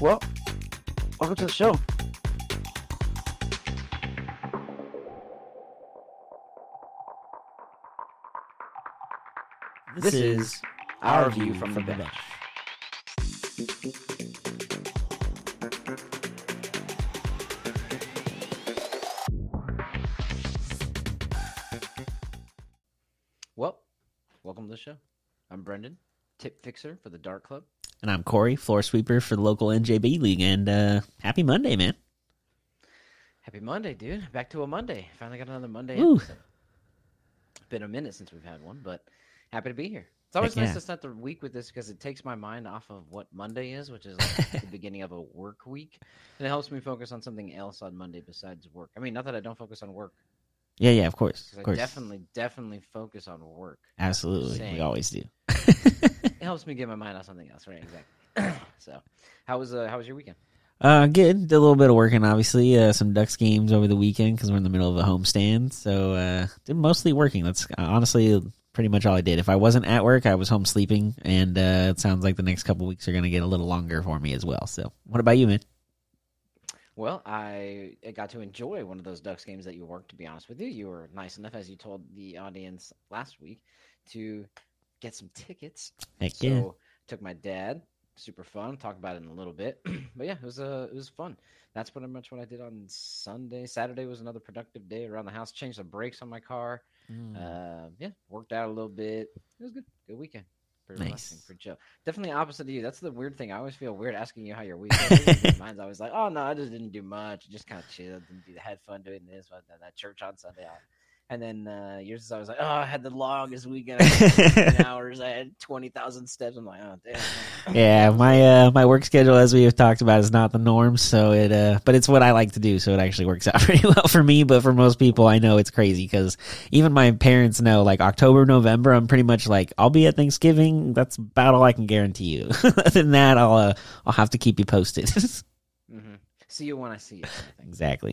Well, welcome to the show. This is Our View from the Bench. Well, welcome to the show. I'm Brendan, tip fixer for the Dark Club. And I'm Corey, floor sweeper for the local NJB League. And happy Monday, man. Happy Monday, dude. Back to a Monday. Finally got another Monday. Been a minute since we've had one, but happy to be here. It's always nice to start the week with this because it takes my mind off of what Monday is, which is like the beginning of a work week. And it helps me focus on something else on Monday besides work. I mean, not that I don't focus on work. Yeah, of course. I definitely focus on work. Absolutely. We always do. It helps me get my mind on something else, right? Exactly. So, how was your weekend? Good. Did a little bit of working, obviously. Some Ducks games over the weekend because we're in the middle of a homestand. So, did mostly working. That's honestly pretty much all I did. If I wasn't at work, I was home sleeping, and it sounds like the next couple weeks are going to get a little longer for me as well. So, what about you, man? Well, I got to enjoy one of those Ducks games that you worked, to be honest with you. You were nice enough, as you told the audience last week, to get some tickets. Heck yeah. So took my dad. Super fun. Talk about it in a little bit. But yeah, it was fun. That's pretty much what I did on Sunday. Saturday was another productive day around the house. Changed the brakes on my car. Worked out a little bit. It was good. Good weekend. Pretty nice. Pretty chill. Definitely opposite of you. That's the weird thing. I always feel weird asking you how your week is. Mine's always like, oh, no, I just didn't do much. Just kind of chilled. Had fun doing this. That church on Sunday. And then yours is always like, oh, I had the longest weekend. I had 10 hours. I had 20,000 steps. I'm like, oh, damn. Yeah, my work schedule, as we have talked about, is not the norm. So but it's what I like to do. So it actually works out pretty well for me. But for most people, I know it's crazy because even my parents know, like October, November, I'm pretty much like, I'll be at Thanksgiving. That's about all I can guarantee you. Other than that, I'll have to keep you posted. Mm-hmm. See you when I see you. Exactly.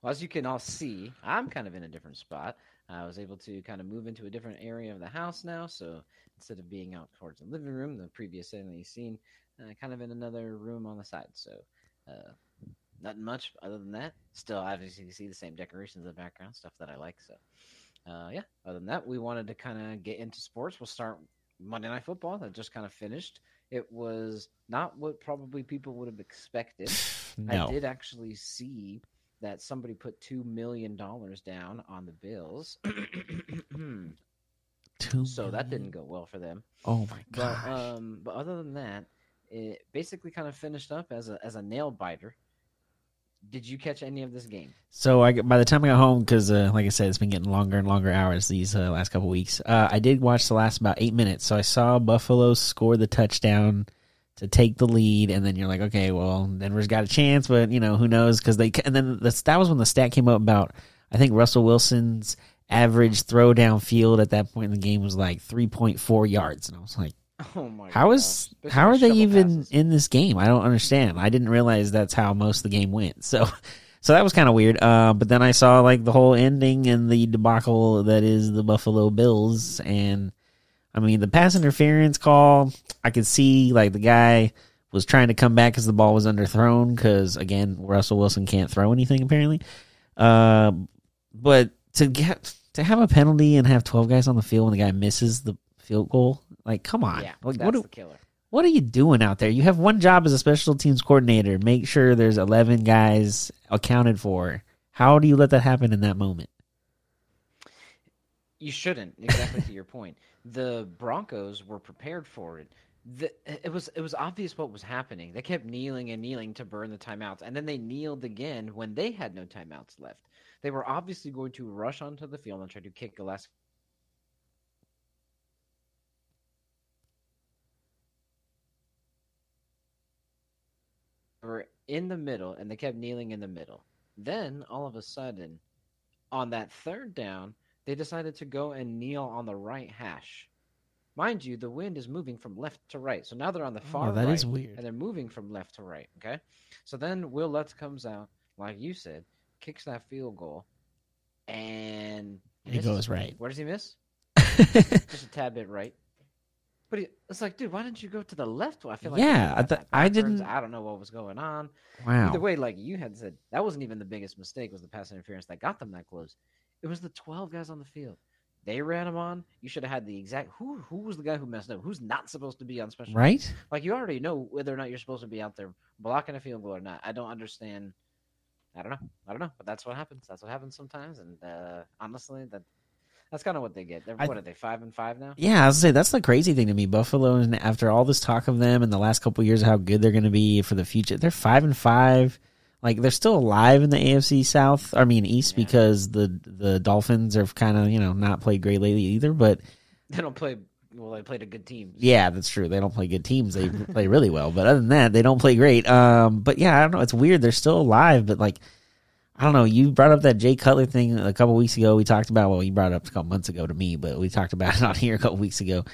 Well, as you can all see, I'm kind of in a different spot. I was able to kind of move into a different area of the house now. So instead of being out towards the living room, the previous setting that you've seen, kind of in another room on the side. So nothing much other than that. Still, obviously, you see the same decorations in the background, stuff that I like. So, other than that, we wanted to kind of get into sports. We'll start Monday Night Football that just kind of finished. It was not what probably people would have expected. No. I did actually see that somebody put $2 million down on the Bills. So that didn't go well for them. Oh, my gosh. But other than that, it basically kind of finished up as a nail-biter. Did you catch any of this game? So by the time I got home, because like I said, it's been getting longer and longer hours these last couple weeks, I did watch the last about 8 minutes. So I saw Buffalo score the touchdown to take the lead, and then you're like, okay, well, Denver's got a chance, but, you know, who knows? Because that was when the stat came up about, I think Russell Wilson's average throw downfield at that point in the game was like 3.4 yards, and I was like, oh my God. How are they even in this game? I don't understand. I didn't realize that's how most of the game went. So that was kind of weird. But then I saw like the whole ending and the debacle that is the Buffalo Bills, and I mean, the pass interference call, I could see, like, the guy was trying to come back because the ball was underthrown because, again, Russell Wilson can't throw anything, apparently. But to have a penalty and have 12 guys on the field when the guy misses the field goal, like, come on. Yeah, like, that's the killer. What are you doing out there? You have one job as a special teams coordinator. Make sure there's 11 guys accounted for. How do you let that happen in that moment? You shouldn't, exactly to your point. The Broncos were prepared for it. It was obvious what was happening. They kept kneeling and kneeling to burn the timeouts, and then they kneeled again when they had no timeouts left. They were obviously going to rush onto the field and try to kick Gillespie. They were in the middle, and they kept kneeling in the middle. Then, all of a sudden, on that third down, they decided to go and kneel on the right hash. Mind you, the wind is moving from left to right. So now they're on the far right. That is weird. And they're moving from left to right, okay? So then Will Lutz comes out, like you said, kicks that field goal, and he goes right. Where does he miss? Just a tad bit right. But it's like, dude, why didn't you go to the left? Well, I feel like I didn't. I don't know what was going on. Wow. Either way, like you had said, that wasn't even the biggest mistake. Was the pass interference that got them that close? It was the 12 guys on the field. They ran him on. You should have had the exact who was the guy who messed up? Who's not supposed to be on special? Right. Teams? Like you already know whether or not you're supposed to be out there blocking a field goal or not. I don't understand. I don't know. But that's what happens. That's what happens sometimes. And honestly, that's kind of what they get. What are they, 5-5 now? Yeah, I was going to say, that's the crazy thing to me. Buffalo, and after all this talk of them and the last couple of years of how good they're going to be for the future, they're 5-5. Like, they're still alive in the AFC South, East, because the Dolphins have kind of, not played great lately either, but... they played a good team. Yeah, that's true. They don't play good teams. They play really well, but other than that, they don't play great. But yeah, I don't know. It's weird. They're still alive, but like... I don't know. You brought up that Jay Cutler thing a couple weeks ago. We talked about, well, you brought it up a couple months ago to me, but we talked about it on here a couple weeks ago.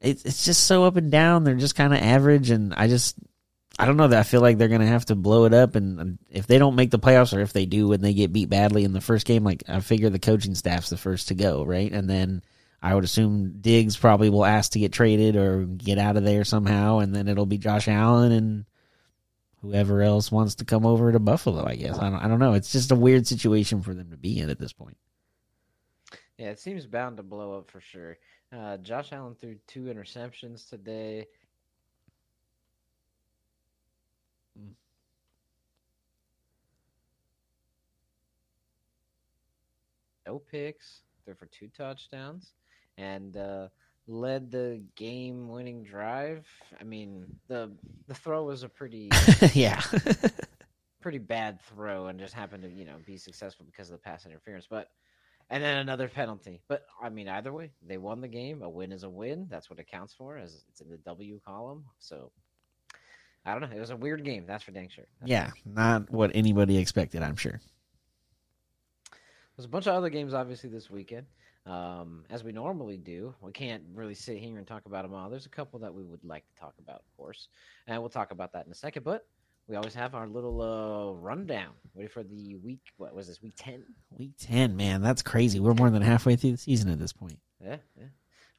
It's just so up and down. They're just kind of average, and I don't know that I feel like they're going to have to blow it up. And if they don't make the playoffs, or if they do and they get beat badly in the first game, like I figure the coaching staff's the first to go, right? And then I would assume Diggs probably will ask to get traded or get out of there somehow, and then it'll be Josh Allen and whoever else wants to come over to Buffalo, I guess. I don't know. It's just a weird situation for them to be in at this point. Yeah, it seems bound to blow up for sure. Josh Allen threw 2 interceptions today. No picks. Threw for 2 touchdowns. And led the game-winning drive. I mean, the throw was a pretty... pretty bad throw, and just happened to, be successful because of the pass interference. And then another penalty. But, I mean, either way, they won the game. A win is a win. That's what it counts for, as it's in the W column. So, I don't know. It was a weird game. That's for dang sure. Not what anybody expected, I'm sure. There's a bunch of other games, obviously, this weekend. As we normally do, we can't really sit here and talk about them all. There's a couple that we would like to talk about, of course, and we'll talk about that in a second. But we always have our little rundown. Ready for the week? What was this? Week 10? Week 10, man, that's crazy. We're more than halfway through the season at this point. Yeah.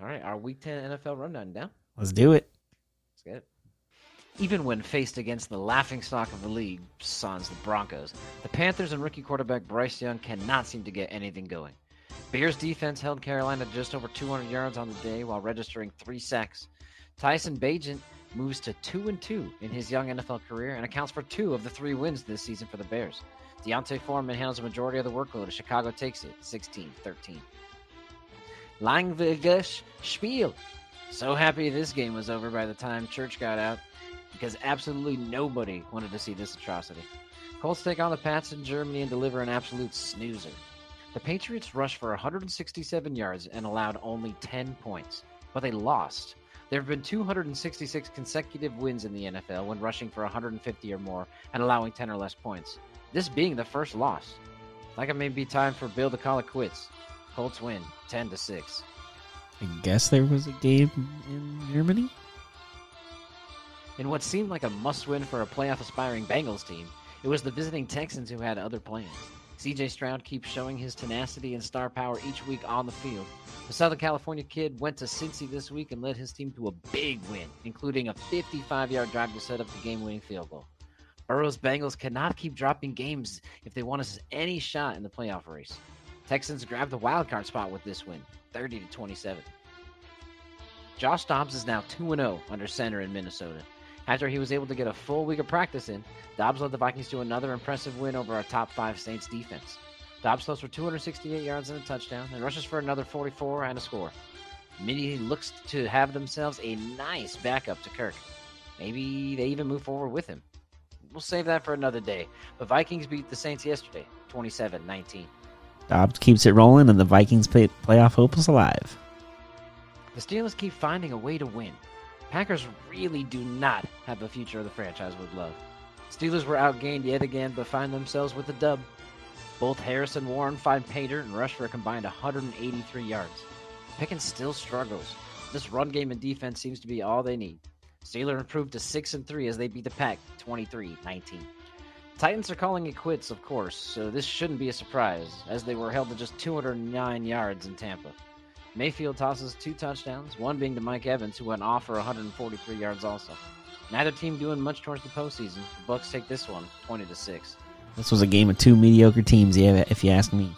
All right, our Week 10 NFL rundown down. Let's do it. Let's get it. Even when faced against the laughingstock of the league, sans the Broncos, the Panthers and rookie quarterback Bryce Young cannot seem to get anything going. Bears defense held Carolina to just over 200 yards on the day while registering 3 sacks. Tyson Bagent moves to 2-2 in his young NFL career and accounts for 2 of the 3 wins this season for the Bears. Deontay Foreman handles the majority of the workload as Chicago takes it 16-13. Langweiges Spiel. So happy this game was over by the time Church got out because absolutely nobody wanted to see this atrocity. Colts take on the Pats in Germany and deliver an absolute snoozer. The Patriots rushed for 167 yards and allowed only 10 points, but they lost. There have been 266 consecutive wins in the NFL when rushing for 150 or more and allowing 10 or less points, this being the first loss. Like it may be time for Bill to call it quits. Colts win 10-6. I guess there was a game in Germany? In what seemed like a must-win for a playoff-aspiring Bengals team, it was the visiting Texans who had other plans. CJ Stroud keeps showing his tenacity and star power each week on the field. The Southern California kid went to Cincy this week and led his team to a big win, including a 55-yard drive to set up the game-winning field goal. Burrow's Bengals cannot keep dropping games if they want us any shot in the playoff race. Texans grabbed the wildcard spot with this win, 30-27. Josh Dobbs is now 2-0 under center in Minnesota. After he was able to get a full week of practice in, Dobbs led the Vikings to another impressive win over our top 5 Saints defense. Dobbs throws for 268 yards and a touchdown and rushes for another 44 and a score. Mindy looks to have themselves a nice backup to Kirk. Maybe they even move forward with him. We'll save that for another day. But Vikings beat the Saints yesterday, 27-19. Dobbs keeps it rolling and the Vikings playoff hope is alive. The Steelers keep finding a way to win. Packers really do not have a future the franchise would love. Steelers were outgained yet again, but find themselves with a dub. Both Harris and Warren find Painter and rush for a combined 183 yards. Pickens still struggles. This run game and defense seems to be all they need. Steelers improved to 6-3 as they beat the Pack 23-19. Titans are calling it quits, of course, so this shouldn't be a surprise, as they were held to just 209 yards in Tampa. Mayfield tosses 2 touchdowns, one being to Mike Evans, who went off for 143 yards also. Neither team doing much towards the postseason. The Bucks take this one, 20-6. This was a game of two mediocre teams, yeah, if you ask me.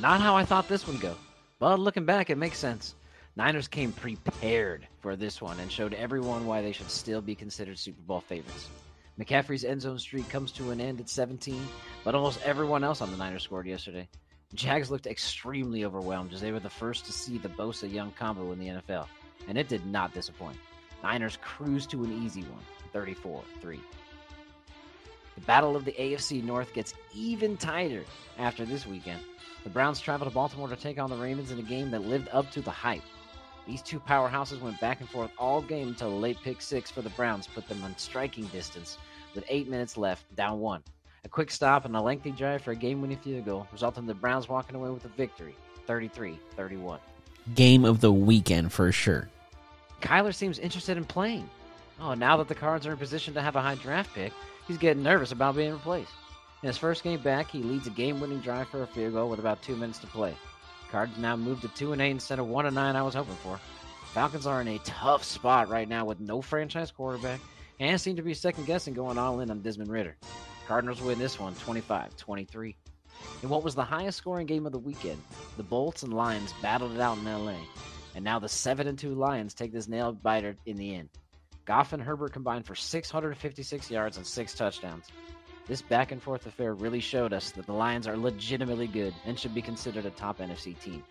Not how I thought this would go, but looking back, it makes sense. Niners came prepared for this one and showed everyone why they should still be considered Super Bowl favorites. McCaffrey's end zone streak comes to an end at 17, but almost everyone else on the Niners scored yesterday. Jags looked extremely overwhelmed as they were the first to see the Bosa-Young combo in the NFL, and it did not disappoint. Niners cruised to an easy one, 34-3. The battle of the AFC North gets even tighter after this weekend. The Browns travel to Baltimore to take on the Ravens in a game that lived up to the hype. These two powerhouses went back and forth all game until a late pick six for the Browns put them on striking distance with 8 minutes left, down one. A quick stop and a lengthy drive for a game-winning field goal resulted in the Browns walking away with a victory, 33-31. Game of the weekend for sure. Kyler seems interested in playing. Oh, now that the Cards are in position to have a high draft pick, he's getting nervous about being replaced. In his first game back, he leads a game-winning drive for a field goal with about 2 minutes to play. Cards now moved to 2-8 instead of 1-9 I was hoping for. Falcons are in a tough spot right now with no franchise quarterback and seem to be second-guessing going all in on Desmond Ridder. Cardinals win this one, 25-23. In what was the highest-scoring game of the weekend, the Bolts and Lions battled it out in L.A., and now the 7-2 Lions take this nail-biter in the end. Goff and Herbert combined for 656 yards and 6 touchdowns. This back-and-forth affair really showed us that the Lions are legitimately good and should be considered a top NFC team.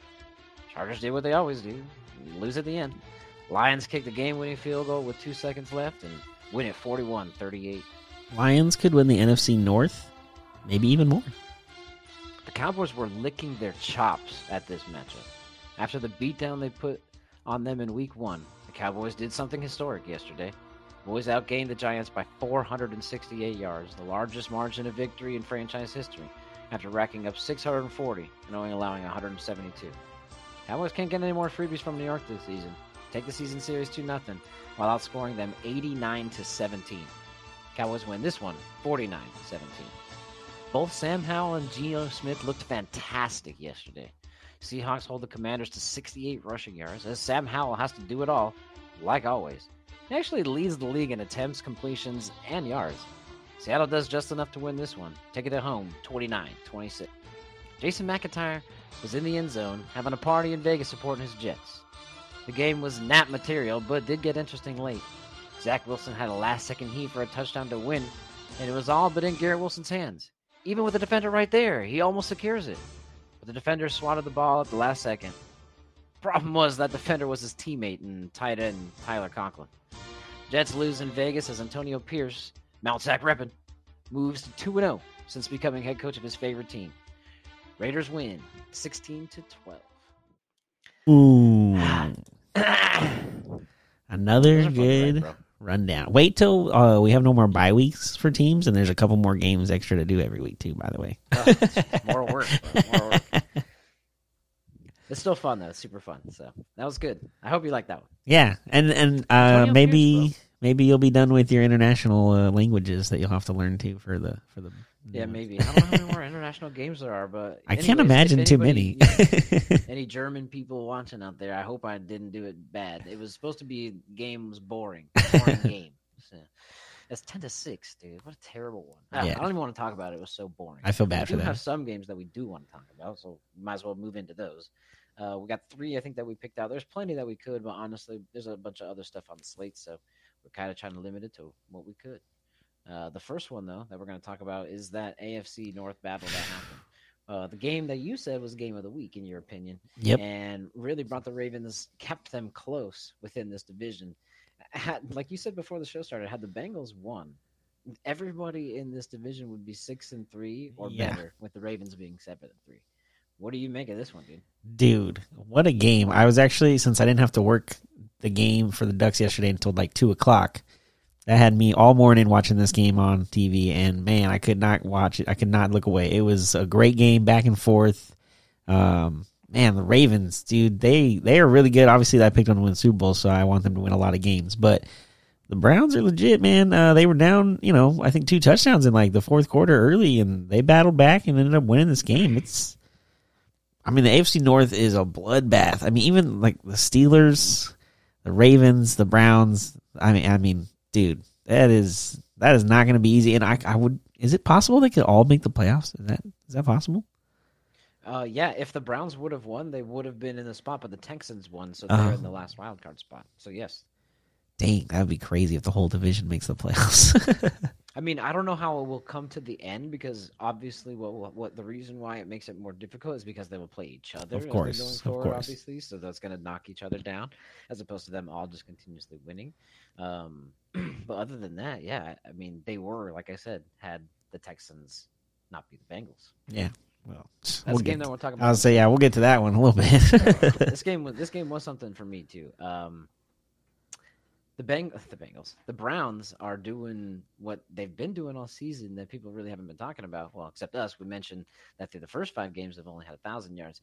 Chargers did what they always do, lose at the end. Lions kick the game-winning field goal with 2 seconds left and win it 41-38. Lions could win the NFC North, maybe even more. The Cowboys were licking their chops at this matchup. After the beatdown they put on them in Week 1, the Cowboys did something historic yesterday. The Boys outgained the Giants by 468 yards, the largest margin of victory in franchise history, after racking up 640 and only allowing 172. Cowboys can't get any more freebies from New York this season. Take the season series 2-0 while outscoring them 89-17. Cowboys win this one, 49-17. Both Sam Howell and Geno Smith looked fantastic yesterday. Seahawks hold the Commanders to 68 rushing yards, as Sam Howell has to do it all, like always. He actually leads the league in attempts, completions, and yards. Seattle does just enough to win this one. Take it at home, 29-26. Jason McIntyre was in the end zone, having a party in Vegas supporting his Jets. The game was nap material, but did get interesting late. Zach Wilson had a last-second heave for a touchdown to win, and it was all but in Garrett Wilson's hands. Even with the defender right there, he almost secures it. But the defender swatted the ball at the last second. Problem was that defender was his teammate and tight end Tyler Conklin. Jets lose in Vegas as Antonio Pierce, Mount Sac reppin', moves to 2-0 since becoming head coach of his favorite team. Raiders win 16-12. Ooh. Another good rundown. Wait till we have no more bye weeks for teams, and there's a couple more games extra to do every week too, by the way. More work. More work. It's still fun though. It's super fun. So that was good. I hope you liked that one. Yeah, and maybe you'll be done with your international languages that you'll have to learn too for the. Yeah, maybe. I don't know how many more international games there are, but I can't imagine too many. Any German people watching out there? I hope I didn't do it bad. It was supposed to be a game was boring game. So. That's 10-6, dude. What a terrible one. I don't even want to talk about it. It was so boring. I feel bad for that. We have some games that we do want to talk about, so we might as well move into those. We got 3, I think, that we picked out. There's plenty that we could, but honestly, there's a bunch of other stuff on the slate, so we're kind of trying to limit it to what we could. The first one, though, that we're going to talk about is that AFC North battle that happened. The game that you said was game of the week, in your opinion, yep, and really brought the Ravens, kept them close within this division. Like you said before the show started, had the Bengals won, everybody in this division would be 6-3 or better, with the Ravens being 7-3. What do you make of this one, dude? Dude, what a game. I was actually, since I didn't have to work the game for the Ducks yesterday until like 2 o'clock, that had me all morning watching this game on TV, and man, I could not watch it. I could not look away. It was a great game, back and forth. Man, the Ravens, dude, they are really good. Obviously, I picked them to win the Super Bowl, so I want them to win a lot of games. But the Browns are legit, man. They were down, I think 2 touchdowns in like the fourth quarter early, and they battled back and ended up winning this game. It's I mean, the AFC North is a bloodbath. I mean, even like the Steelers, the Ravens, the Browns. I mean, dude, that is not going to be easy. And I would. Is it possible they could all make the playoffs? Is that possible? Yeah. If the Browns would have won, they would have been in the spot. But the Texans won, so they're in the last wild card spot. So yes. Dang, that would be crazy if the whole division makes the playoffs. I mean, I don't know how it will come to the end because obviously, what the reason why it makes it more difficult is because they will play each other. Of course, as they're going forward, obviously, so that's going to knock each other down as opposed to them all just continuously winning. But other than that, yeah, I mean, they were, like I said, had the Texans not beat the Bengals. Yeah. Well, that's a game that we'll talk about. I'll say, yeah, we'll get to that one a little bit. This game was something for me too. The Browns are doing what they've been doing all season that people really haven't been talking about. Well, except us. We mentioned that through the first 5 games, they've only had 1,000 yards.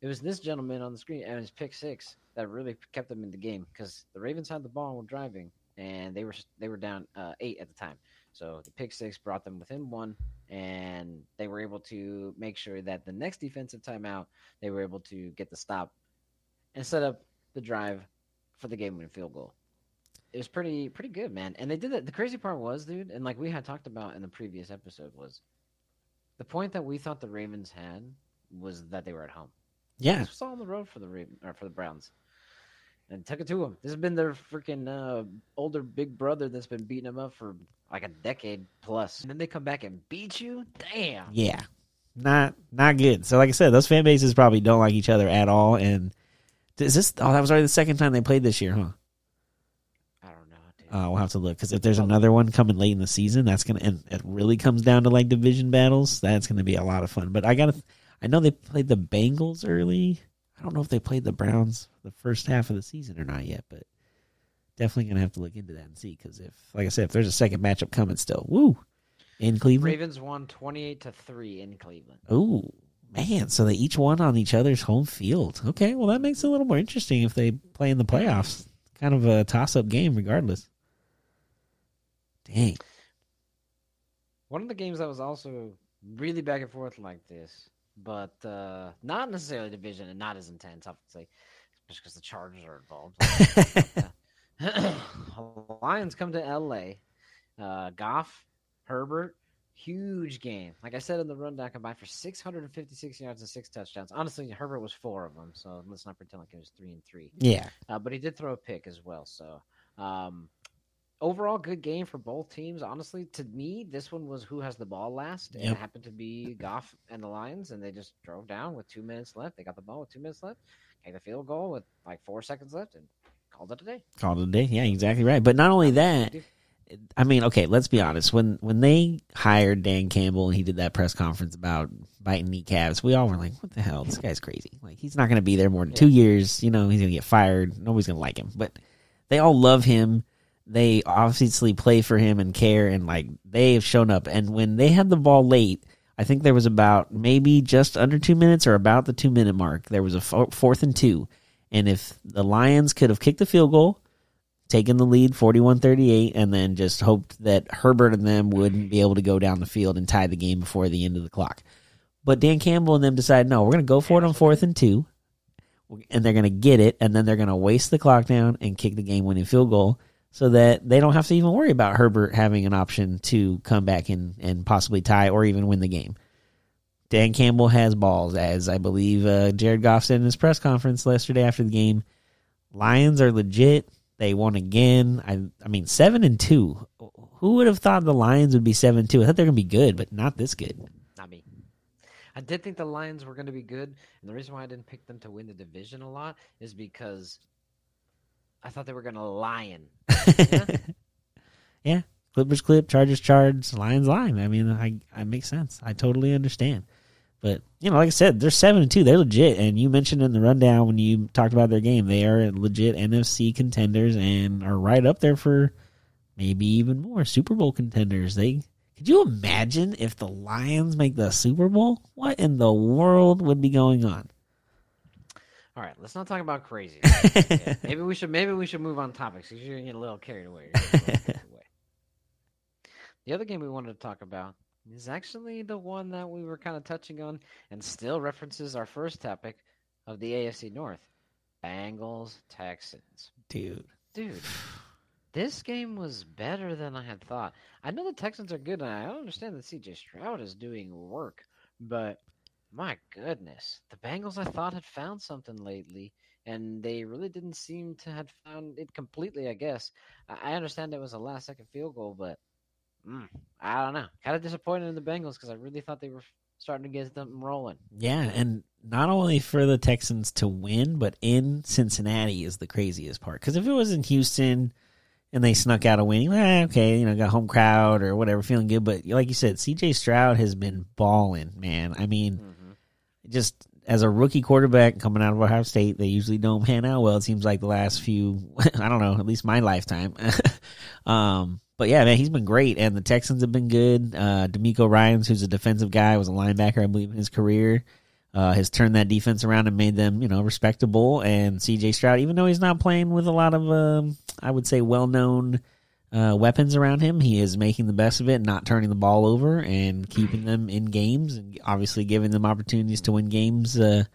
It was this gentleman on the screen and his pick six that really kept them in the game because the Ravens had the ball and were driving, and they were down 8 at the time. So the pick six brought them within 1, and they were able to make sure that the next defensive timeout, they were able to get the stop and set up the drive for the game-winning field goal. It was pretty good, man. And they did that. The crazy part was, dude, and like we had talked about in the previous episode, was the point that we thought the Ravens had was that they were at home. Yeah, this was all on the road for the Browns, and took it to them. This has been their freaking older big brother that's been beating them up for like a decade plus, and then they come back and beat you. Damn. Yeah, not good. So, like I said, those fan bases probably don't like each other at all. And is this? Oh, that was already the second time they played this year, huh? We'll have to look, because if there's another one coming late in the season, that's gonna, and it really comes down to like division battles. That's gonna be a lot of fun. But I know they played the Bengals early. I don't know if they played the Browns the first half of the season or not yet, but definitely gonna have to look into that and see. Because if, like I said, if there's a second matchup coming still, woo, in Cleveland, Ravens won 28-3 in Cleveland. Ooh, man! So they each won on each other's home field. Okay, well that makes it a little more interesting if they play in the playoffs. Kind of a toss-up game, regardless. Dang. One of the games that was also really back and forth like this, but not necessarily division and not as intense, obviously, just because the Chargers are involved. Lions come to L.A. Goff, Herbert, huge game. Like I said in the rundown, combined for 656 yards and 6 touchdowns. Honestly, Herbert was 4 of them, so let's not pretend like it was 3-3. Yeah. But he did throw a pick as well, so... overall, good game for both teams. Honestly, to me, this one was who has the ball last. Yep. It happened to be Goff and the Lions, and they just drove down with 2 minutes left. They got the ball with 2 minutes left, made the field goal with like 4 seconds left, and called it a day. Yeah, exactly right. But not only that, I mean, okay, let's be honest. When they hired Dan Campbell and he did that press conference about biting kneecaps, we all were like, what the hell? This guy's crazy. Like, he's not going to be there more than 2 years. You know, he's going to get fired. Nobody's going to like him. But they all love him. They obviously play for him and care, and like they've shown up. And when they had the ball late, I think there was about maybe just under 2 minutes or about the 2-minute mark. There was a 4th and 2. And if the Lions could have kicked the field goal, taken the lead 41-38, and then just hoped that Herbert and them wouldn't be able to go down the field and tie the game before the end of the clock. But Dan Campbell and them decided, no, we're going to go for it on 4th and 2, and they're going to get it, and then they're going to waste the clock down and kick the game-winning field goal, so that they don't have to even worry about Herbert having an option to come back and possibly tie or even win the game. Dan Campbell has balls, as I believe Jared Goff said in his press conference yesterday after the game. Lions are legit. They won again. I mean, 7-2. Who would have thought the Lions would be 7-2? I thought they were going to be good, but not this good. Not me. I did think the Lions were going to be good, and the reason why I didn't pick them to win the division a lot is because I thought they were going to lion. Yeah. Yeah. Clippers clip, Chargers charge, Lions line. I mean, it makes sense. I totally understand. But, you know, like I said, they're 7-2. They're legit. And you mentioned in the rundown when you talked about their game, they are legit NFC contenders and are right up there for maybe even more Super Bowl contenders. Could you imagine if the Lions make the Super Bowl? What in the world would be going on? All right, let's not talk about crazy. Yeah, maybe we should move on topics because you're going to get a little carried away. The other game we wanted to talk about is actually the one that we were kind of touching on and still references our first topic of the AFC North. Bengals, Texans. Dude. This game was better than I had thought. I know the Texans are good, and I understand that CJ Stroud is doing work, but my goodness, the Bengals I thought had found something lately, and they really didn't seem to have found it completely, I guess. I understand it was a last-second field goal, but I don't know. Kind of disappointed in the Bengals because I really thought they were starting to get them rolling. Yeah, and not only for the Texans to win, but in Cincinnati is the craziest part. Because if it was in Houston and they snuck out a win, okay, got home crowd or whatever, feeling good. But like you said, CJ Stroud has been balling, man. I mean, just as a rookie quarterback coming out of Ohio State, they usually don't pan out well. It seems like the last few, I don't know, at least my lifetime. But yeah, man, he's been great, and the Texans have been good. DeMeco Ryans, who's a defensive guy, was a linebacker, I believe, in his career, has turned that defense around and made them, respectable. And C.J. Stroud, even though he's not playing with a lot of, I would say, well-known weapons around him, he is making the best of it, not turning the ball over and keeping them in games, and obviously giving them opportunities to win games that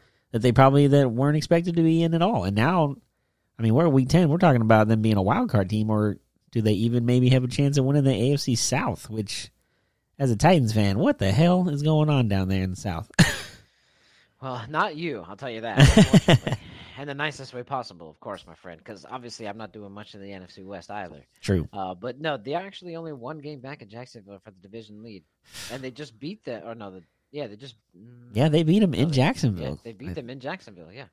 weren't expected to be in at all. And now, I mean, we're at week 10. We're talking about them being a wild card team, or do they even maybe have a chance at winning the AFC South, which, as a Titans fan, what the hell is going on down there in the South? Well, not you, I'll tell you that. And the nicest way possible, of course, my friend, because obviously I'm not doing much in the NFC West either. True. But no, they're actually only one game back in Jacksonville for the division lead. And they just beat the – or no, the, yeah, they just – Yeah, they beat them in Jacksonville. Yeah, they beat them in Jacksonville, yeah.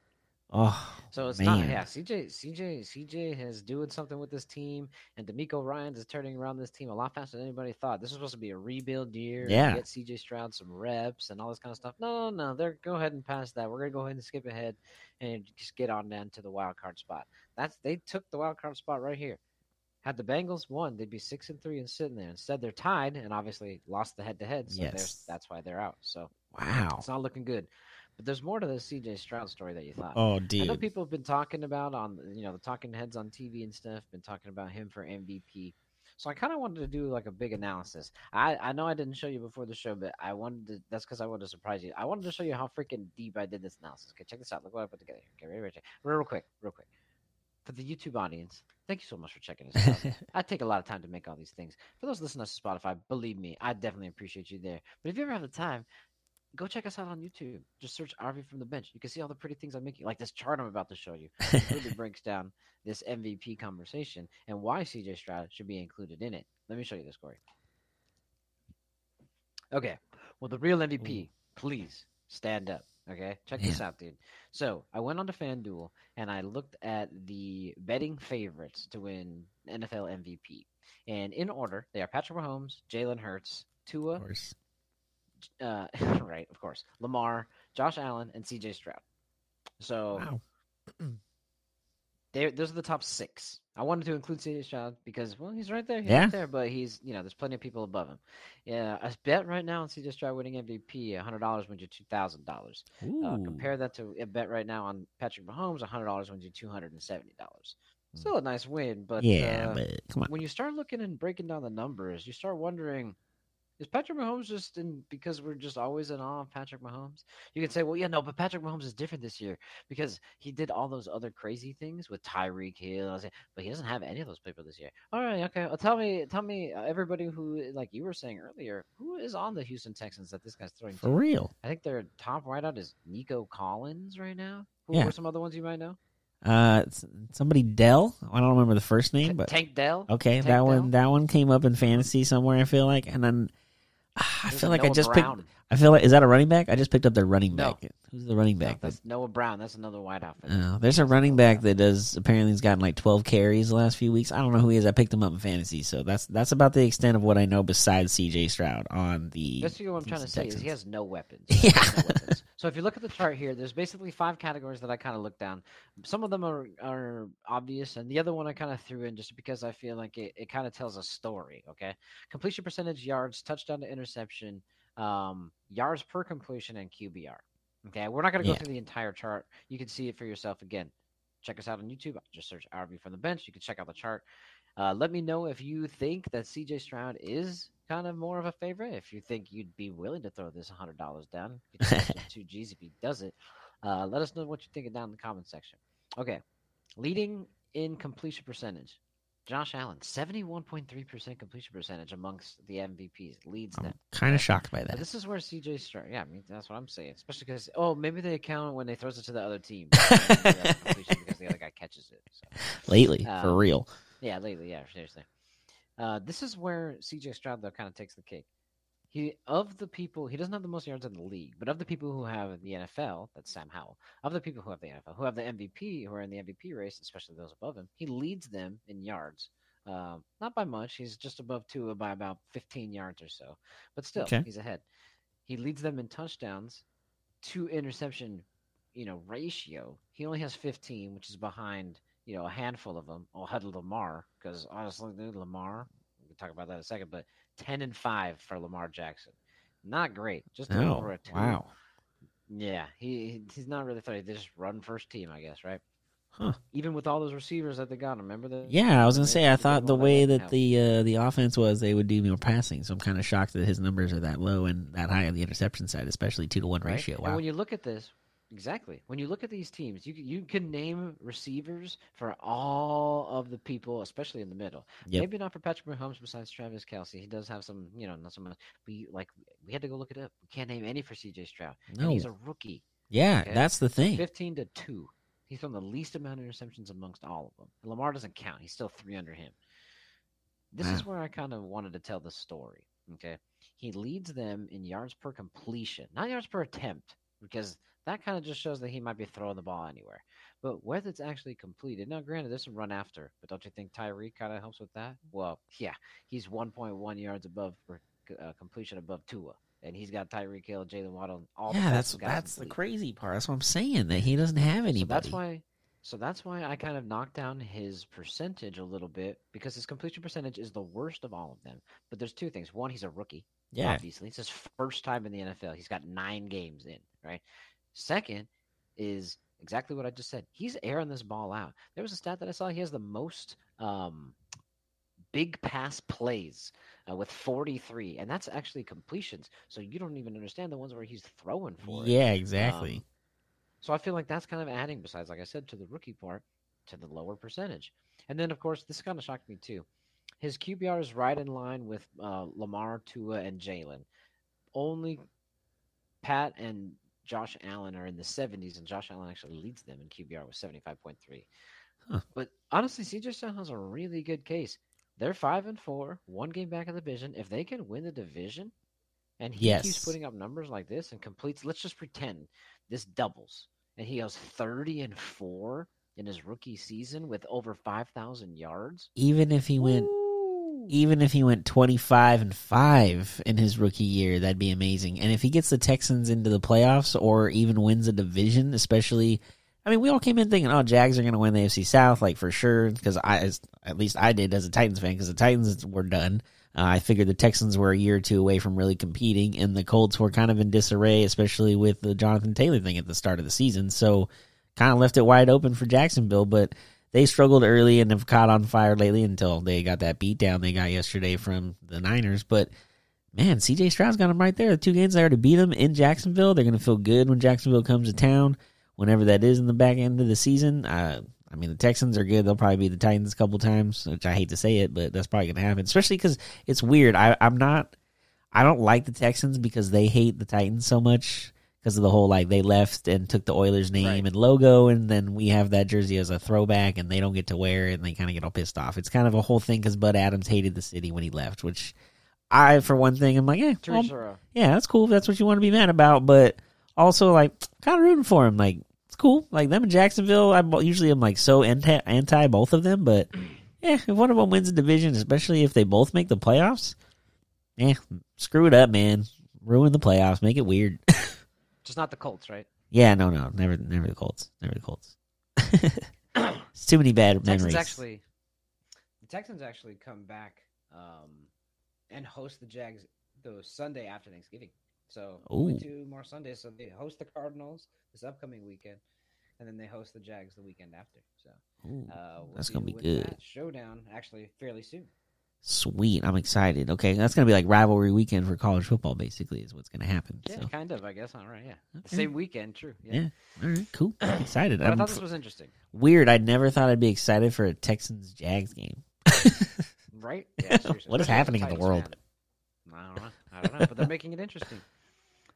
Oh, so it's man. Not. Yeah, CJ has doing something with this team, and DeMeco Ryans is turning around this team a lot faster than anybody thought. This was supposed to be a rebuild year. Yeah, get CJ Stroud some reps and all this kind of stuff. No, they're go ahead and pass that. We're gonna go ahead and skip ahead and just get on down to the wild card spot. They took the wild card spot right here. Had the Bengals won, they'd be 6-3 and sitting there. Instead, they're tied and obviously lost the head-to-head. So yes, that's why they're out. So wow, it's not looking good. But there's more to the CJ Stroud story that you thought. Oh, dude. I know people have been talking about on, the talking heads on TV and stuff, been talking about him for MVP. So I kind of wanted to do like a big analysis. I know I didn't show you before the show, but I wanted to, that's because I wanted to surprise you. I wanted to show you how freaking deep I did this analysis. Okay, check this out. Look what I put together here. Okay, real quick. For the YouTube audience, thank you so much for checking us out. I take a lot of time to make all these things. For those listening to Spotify, believe me, I definitely appreciate you there. But if you ever have the time, go check us out on YouTube. Just search RV from the Bench. You can see all the pretty things I'm making, like this chart I'm about to show you. It really breaks down this MVP conversation and why CJ Stroud should be included in it. Let me show you this, Corey. Okay. Well, the real MVP, please stand up. Okay? Check this out, dude. So I went on to FanDuel, and I looked at the betting favorites to win NFL MVP. And in order, they are Patrick Mahomes, Jalen Hurts, Tua, right, of course, Lamar, Josh Allen, and CJ Stroud. So wow. Those are the top six. I wanted to include CJ Stroud because, well, he's right there. But he's, there's plenty of people above him. Yeah, I bet right now on CJ Stroud winning MVP, $100 wins you $2,000. Compare that to a bet right now on Patrick Mahomes, $100 wins you $270. Still a nice win, but, but come on. When you start looking and breaking down the numbers, you start wondering, is Patrick Mahomes just in because we're just always in awe of Patrick Mahomes? You can say, well, yeah, no, but Patrick Mahomes is different this year because he did all those other crazy things with Tyreek Hill, but he doesn't have any of those people this year. All right, okay. Well, tell me, everybody who, like you were saying earlier, who is on the Houston Texans that this guy's throwing for to? Real? I think their top wideout is Nico Collins right now. Who are some other ones you might know? Somebody Dell. I don't remember the first name, but Tank Dell. Okay, Tank that Dell? One. That one came up in fantasy somewhere. I feel like, and then. I feel like Noah I just Brown. Picked. I feel like is that a running back? I just picked up their running back. No. Who's the running back? No, that's Noah Brown. That's another wideout. There's a running back that does. Apparently, he's gotten like 12 carries the last few weeks. I don't know who he is. I picked him up in fantasy, so that's about the extent of what I know. Besides C.J. Stroud on the. That's what I'm trying to say is he has no weapons. Yeah. No weapons. So if you look at the chart here, there's basically five categories that I kind of looked down. Some of them are obvious, and the other one I kind of threw in just because I feel like it kind of tells a story, okay? Completion percentage, yards, touchdown to interception, yards per completion, and QBR. Okay, we're not going to go through the entire chart. You can see it for yourself again. Check us out on YouTube. Just search RB from the Bench. You can check out the chart. Let me know if you think that CJ Stroud is kind of more of a favorite. If you think you'd be willing to throw this $100 down, two G's if he does it. Let us know what you think down in the comment section. Okay, leading in completion percentage, Josh Allen, 71.3% completion percentage amongst the MVPs, leads them. Kind of shocked by that. But this is where CJ Stroud. Yeah, I mean that's what I'm saying. Especially because maybe they count when they throws it to the other team because the other guy catches it. So. Lately, for real. Yeah, lately. Yeah, seriously. This is where CJ Stroud though kind of takes the cake. He doesn't have the most yards in the league, but of the people who have the NFL, that's Sam Howell. Of the people who have the NFL, who have the MVP, who are in the MVP race, especially those above him, he leads them in yards. Not by much. He's just above Tua by about 15 yards or so, but still, he's ahead. He leads them in touchdowns to interception, ratio. He only has 15, which is behind, a handful of them. I'll head Lamar because honestly, Lamar. We'll talk about that in a second, but 10-5 for Lamar Jackson. Not great. Just over a two. Wow. Yeah, he's not really threatening. They just run first team, I guess, right? Huh. Even with all those receivers that they got, remember that? Yeah, I was going to say, I thought the way that the offense was, they would do more passing, so I'm kind of shocked that his numbers are that low and that high on the interception side, especially 2-to-1 ratio. Wow. And when you look at this, exactly. When you look at these teams, you can name receivers for all of the people, especially in the middle. Yep. Maybe not for Patrick Mahomes besides Travis Kelce. He does have some, not so much. We had to go look it up. We can't name any for CJ Stroud. No. And he's a rookie. Yeah, that's the thing. 15-2. He's thrown the least amount of interceptions amongst all of them. And Lamar doesn't count. He's still 3 under him. This is where I kind of wanted to tell the story. Okay, he leads them in yards per completion, not yards per attempt, because that kind of just shows that he might be throwing the ball anywhere. But whether it's actually completed, now granted, there's some run after, but don't you think Tyreek kind of helps with that? Well, yeah, he's 1.1 yards above for completion above Tua, and he's got Tyreek Hill, Jalen Waddle, and all. Yeah, that's the crazy part. That's what I'm saying, that he doesn't have anybody. So that's why I kind of knocked down his percentage a little bit, because his completion percentage is the worst of all of them. But there's two things. One, he's a rookie. Yeah, obviously, it's his first time in the NFL. He's got 9 games in, right? Second is exactly what I just said. He's airing this ball out. There was a stat that I saw. He has the most big pass plays with 43, and that's actually completions. So you don't even understand the ones where he's throwing for it. Yeah, exactly. So I feel like that's kind of adding, besides, like I said, to the rookie part, to the lower percentage. And then, of course, this kind of shocked me too. His QBR is right in line with Lamar, Tua, and Jalen. Only Pat and Josh Allen are in the 70s, and Josh Allen actually leads them in QBR with 75.3. Huh. But honestly, CJ Stroud has a really good case. They're 5-4, 1 game back in the division. If they can win the division, and he keeps putting up numbers like this and completes, let's just pretend this doubles, and he goes 30-4 in his rookie season with over 5,000 yards. Even if he went 25-5 in his rookie year, that'd be amazing. And if he gets the Texans into the playoffs or even wins a division, especially, I mean, we all came in thinking, Jags are going to win the AFC South, like, for sure, because at least I did as a Titans fan, because the Titans were done. I figured the Texans were a year or two away from really competing, and the Colts were kind of in disarray, especially with the Jonathan Taylor thing at the start of the season. So kind of left it wide open for Jacksonville, but they struggled early and have caught on fire lately until they got that beat down they got yesterday from the Niners. But, man, CJ Stroud's got them right there. The 2 games there to beat them in Jacksonville. They're going to feel good when Jacksonville comes to town, whenever that is in the back end of the season. I mean, the Texans are good. They'll probably beat the Titans a couple times, which I hate to say it, but that's probably going to happen, especially because it's weird. I don't like the Texans because they hate the Titans so much. Because of the whole, like, they left and took the Oilers name and logo, and then we have that jersey as a throwback, and they don't get to wear it, and they kind of get all pissed off. It's kind of a whole thing because Bud Adams hated the city when he left, which I, for one thing, I'm like, yeah, that's cool if that's what you want to be mad about, but also, like, kind of rooting for him. Like, it's cool. Like, them in Jacksonville, I'm like, so anti both of them, but, yeah, if one of them wins the division, especially if they both make the playoffs, screw it up, man. Ruin the playoffs. Make it weird. Just not the Colts, right? Yeah, no. Never the Colts. Never the Colts. It's too many bad memories. The Texans actually come back and host the Jags the Sunday after Thanksgiving. So only 2 more Sundays. So they host the Cardinals this upcoming weekend, and then they host the Jags the weekend after. So that's going to be good. That showdown actually fairly soon. Sweet. I'm excited. Okay, that's going to be like rivalry weekend for college football, basically, is what's going to happen. Yeah, so. Kind of, I guess. All right, yeah. Okay. Same weekend, true. Yeah. All right, cool. I'm excited. I thought this was interesting. Weird. I never thought I'd be excited for a Texans-Jags game. Right? Yeah, seriously. What is happening in the world? Man? I don't know, but they're making it interesting.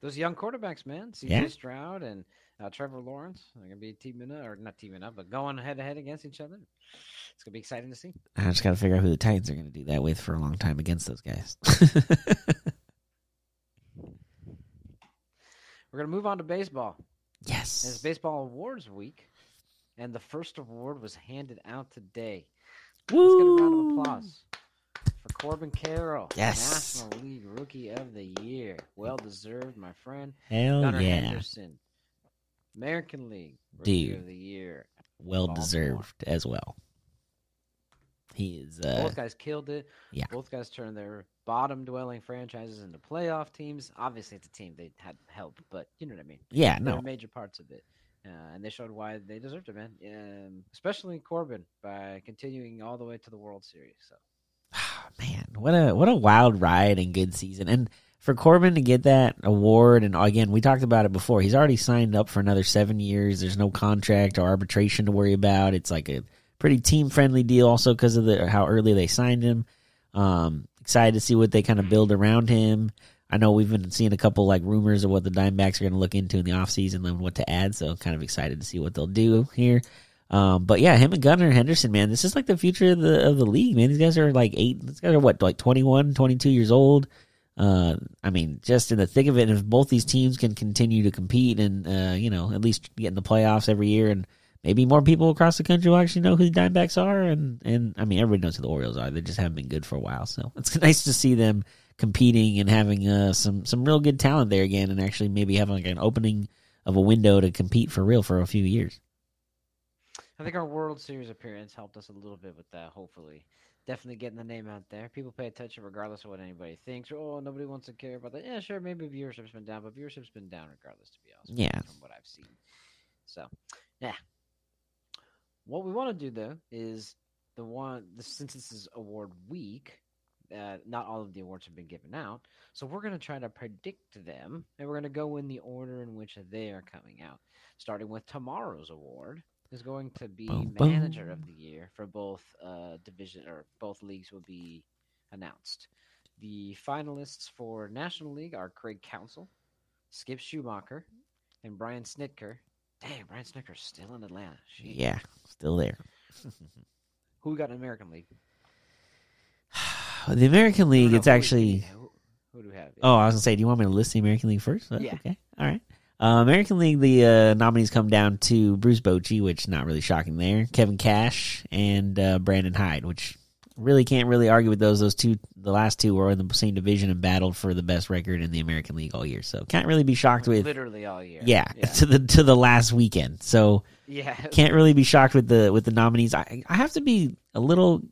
Those young quarterbacks, man. CJ Stroud and Trevor Lawrence are going to be not teaming up, but going head-to-head against each other. It's going to be exciting to see. I just got to figure out who the Titans are going to do that with for a long time against those guys. We're going to move on to baseball. Yes. It's Baseball Awards Week, and the first award was handed out today. Let's get a round of applause for Corbin Carroll, yes, National League Rookie of the Year. Well-deserved, my friend. Hell Gunnar Henderson, American League Rookie of the Year. Well-deserved as well. He is. Both guys killed it. Yeah. Both guys turned their bottom-dwelling franchises into playoff teams. Obviously, it's a team they had help, but you know what I mean. Yeah, no. There were major parts of it. And they showed why they deserved it, man. Especially Corbin by continuing all the way to the World Series. So, man, what a wild ride and good season. And for Corbin to get that award, and again, we talked about it before. He's already signed up for another 7 years. There's no contract or arbitration to worry about. It's like a pretty team friendly deal, also because of how early they signed him. Excited to see what they kind of build around him. I know we've been seeing a couple like rumors of what the Diamondbacks are going to look into in the offseason and what to add, so kind of excited to see what they'll do here. But yeah, him and Gunnar Henderson, man, this is like the future of the league, man. These guys are like these guys are 21, 22 years old. I mean, just in the thick of it, and if both these teams can continue to compete and, at least get in the playoffs every year, and maybe more people across the country will actually know who the Diamondbacks are, and I mean, everybody knows who the Orioles are. They just haven't been good for a while, so it's nice to see them competing and having some real good talent there again, and actually maybe having like an opening of a window to compete for real for a few years. I think our World Series appearance helped us a little bit with that, hopefully. Definitely getting the name out there. People pay attention regardless of what anybody thinks. Or, nobody wants to care about that. Yeah, sure, maybe viewership's been down, but viewership's been down regardless, to be honest. Yeah. From what I've seen. So, yeah. What we want to do, though, is since this is award week, not all of the awards have been given out, so we're going to try to predict them, and we're going to go in the order in which they are coming out, starting with tomorrow's award is going to be Manager of the Year for both division or both leagues will be announced. The finalists for National League are Craig Counsell, Skip Schumacher, and Brian Snitker. Dang, Brian Snitker's still in Atlanta. Jeez. Yeah, still there. Who we got in American League? The American League, it's actually... Who do we have? Oh, I was going to say, do you want me to list the American League first? That's okay. All right. American League, the nominees come down to Bruce Bochy, which not really shocking there, Kevin Cash, and Brandon Hyde, which really can't really argue with those. Those two, the last two, were in the same division and battled for the best record in the American League all year. So can't really be shocked with... Literally all year. Yeah. to the last weekend. So can't really be shocked with the nominees. I have to be a little...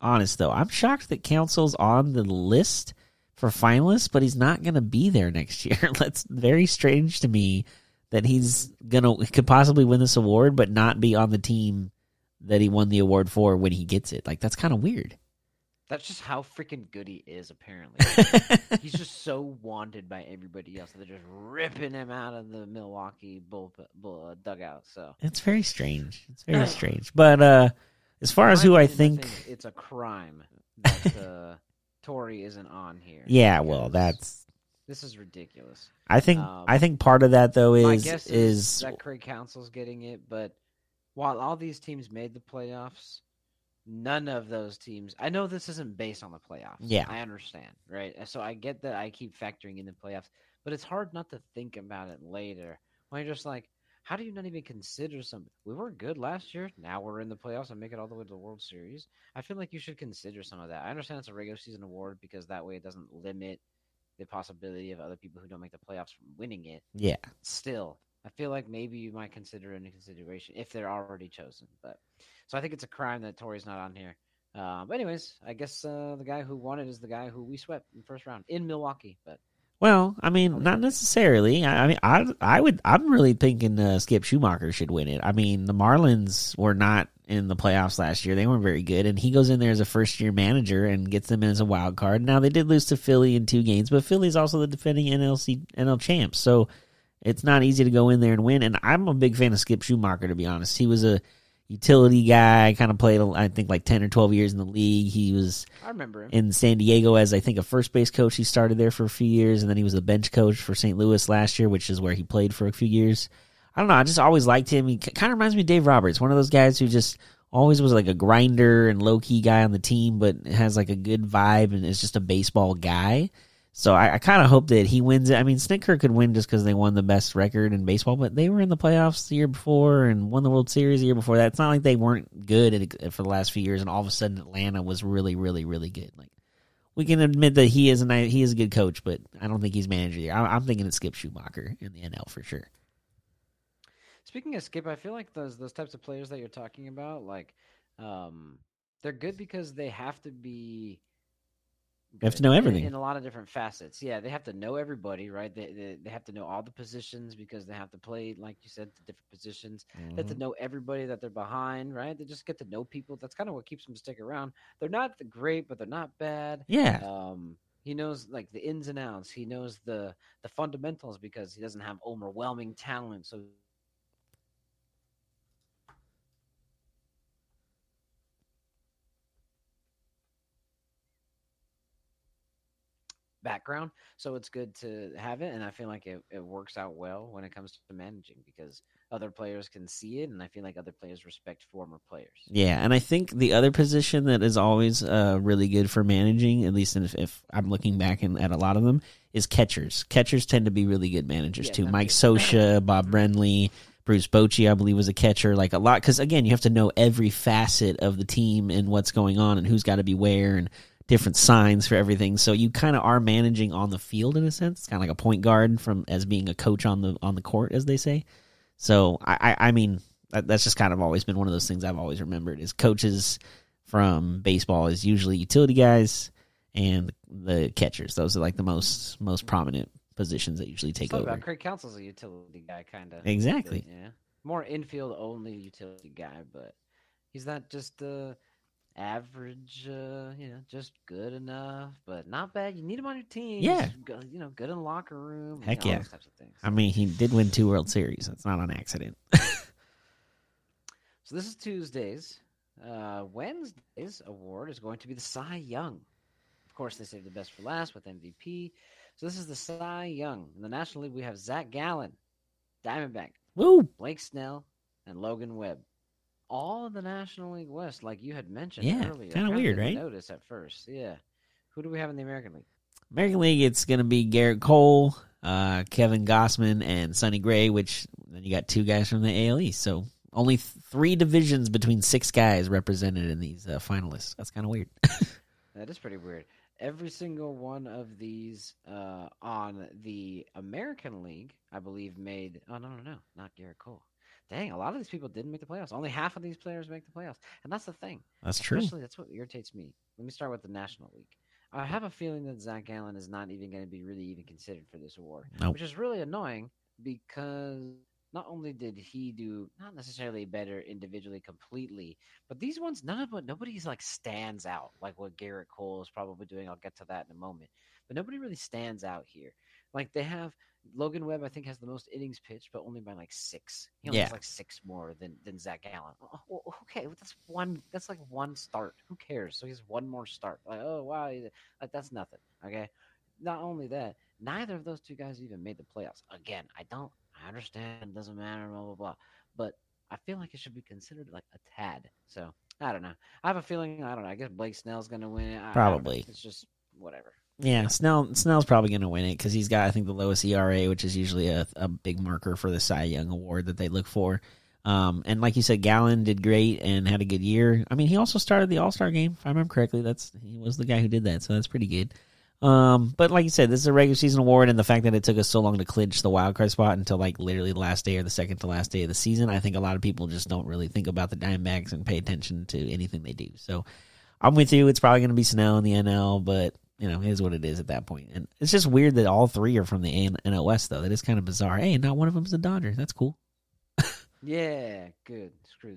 honest, though, I'm shocked that Counsell's on the list for finalists, but he's not going to be there next year. That's very strange to me that could possibly win this award, but not be on the team that he won the award for when he gets it. Like, that's kind of weird. That's just how freaking good he is, apparently. He's just so wanted by everybody else. They're just ripping him out of the Milwaukee bull dugout. So it's very strange. But, as far as who I think it's a crime that Tory isn't on here. Yeah, well, this is ridiculous. I think part of that though is that Craig Counsell's getting it, but while all these teams made the playoffs, none of those teams. I know this isn't based on the playoffs. Yeah, I understand, right? So I get that. I keep factoring in the playoffs, but it's hard not to think about it later when you're just like, how do you not even consider something? We were good last year. Now we're in the playoffs and make it all the way to the World Series. I feel like you should consider some of that. I understand it's a regular season award because that way it doesn't limit the possibility of other people who don't make the playoffs from winning it. Yeah. Still, I feel like maybe you might consider it in consideration if they're already chosen. But so I think it's a crime that Torrey's not on here. But anyways, I guess the guy who won it is the guy who we swept in the first round in Milwaukee. But Well, I mean, not necessarily. I'm really thinking Skip Schumacher should win it. I mean, the Marlins were not in the playoffs last year. They weren't very good, and he goes in there as a first-year manager and gets them in as a wild card. Now, they did lose to Philly in 2 games, but Philly's also the defending NL champs, so it's not easy to go in there and win, and I'm a big fan of Skip Schumacher, to be honest. He was a utility guy, kind of played, I think, like 10 or 12 years in the league. He was in San Diego as, I think, a first base coach. He started there for a few years, and then he was the bench coach for St. Louis last year, which is where he played for a few years. I don't know. I just always liked him. He kind of reminds me of Dave Roberts, one of those guys who just always was like a grinder and low-key guy on the team, but has like a good vibe and is just a baseball guy. So I kind of hope that he wins it. I mean, Snicker could win just because they won the best record in baseball, but they were in the playoffs the year before and won the World Series the year before that. It's not like they weren't good for the last few years, and all of a sudden Atlanta was really, really, really good. Like, we can admit that he is a good coach, but I don't think he's manager here. I'm thinking it's Skip Schumacher in the NL for sure. Speaking of Skip, I feel like those types of players that you're talking about, like, they're good because they have to be. They have to know everything in a lot of different facets. Yeah, they have to know everybody, right? They have to know all the positions because they have to play, like you said, the different positions. Mm-hmm. They have to know everybody that they're behind, right? They just get to know people. That's kind of what keeps them stick around. They're not great, but they're not bad. Yeah. He knows like the ins and outs. He knows the fundamentals because he doesn't have overwhelming talent. So. Background, so it's good to have it, and I feel like it works out well when it comes to managing because other players can see it, and I feel like other players respect former players. Yeah, and I think the other position that is always really good for managing, at least if I'm looking back at a lot of them, is catchers. Catchers tend to be really good managers too. Mike Scioscia, Bob Brenly, Bruce Bochy, I believe, was a catcher, like a lot, because again, you have to know every facet of the team and what's going on and who's got to be where and different signs for everything, so you kind of are managing on the field in a sense. It's kind of like a point guard from as being a coach on the court, as they say. So I mean, that's just kind of always been one of those things I've always remembered is coaches from baseball is usually utility guys and the catchers. Those are like the most prominent positions that usually take over. About Craig Counsell's a utility guy, kind of exactly. Yeah, more infield only utility guy, but he's not just the. Average, just good enough, but not bad. You need him on your team. Yeah. Good in the locker room. Heck yeah. All those types of things. I mean, he did win 2 World Series. It's not an accident. So this is Tuesdays. Wednesday's award is going to be the Cy Young. Of course, they saved the best for last with MVP. So this is the Cy Young. In the National League, we have Zach Gallen, Diamondback, woo! Blake Snell, and Logan Webb. All of the National League West, like you had mentioned earlier. Yeah, kind of weird, right? I noticed at first, yeah. Who do we have in the American League? American League, it's going to be Garrett Cole, Kevin Gausman, and Sonny Gray, which then you got 2 guys from the AL East. So only 3 divisions between 6 guys represented in these finalists. That's kind of weird. That is pretty weird. Every single one of these on the American League, I believe, made – oh, no, not Garrett Cole. Dang, a lot of these people didn't make the playoffs. Only half of these players make the playoffs. And that's the thing. That's true. Especially, that's what irritates me. Let me start with the National League. I have a feeling that Zach Gallen is not even going to be really even considered for this award, which is really annoying because not only did he do not necessarily better individually completely, but these ones, nobody's like stands out like what Garrett Cole is probably doing. I'll get to that in a moment. But nobody really stands out here. Like they have – Logan Webb, I think, has the most innings pitched, but only by like 6. He only has like 6 more than Zach Gallen. Well, okay, that's like 1 start. Who cares? So he has 1 more start. Like, oh, wow, like that's nothing, okay? Not only that, neither of those 2 guys even made the playoffs. Again, I understand it doesn't matter, blah, blah, blah. But I feel like it should be considered like a tad. So, I don't know. I have a feeling, I guess Blake Snell's going to win it. Probably. It's just whatever. Yeah, Snell's probably going to win it because he's got, I think, the lowest ERA, which is usually a big marker for the Cy Young Award that they look for. And like you said, Gallen did great and had a good year. I mean, he also started the All-Star game, if I remember correctly. He was the guy who did that, so that's pretty good. But like you said, this is a regular season award, and the fact that it took us so long to clinch the wild card spot until like literally the last day or the second to last day of the season, I think a lot of people just don't really think about the Diamondbacks and pay attention to anything they do. So I'm with you. It's probably going to be Snell in the NL, but you know, it is what it is at that point. And it's just weird that all three are from the NL West, though. That is kind of bizarre. Hey, not one of them is the Dodgers. That's cool. Yeah, good. Screw the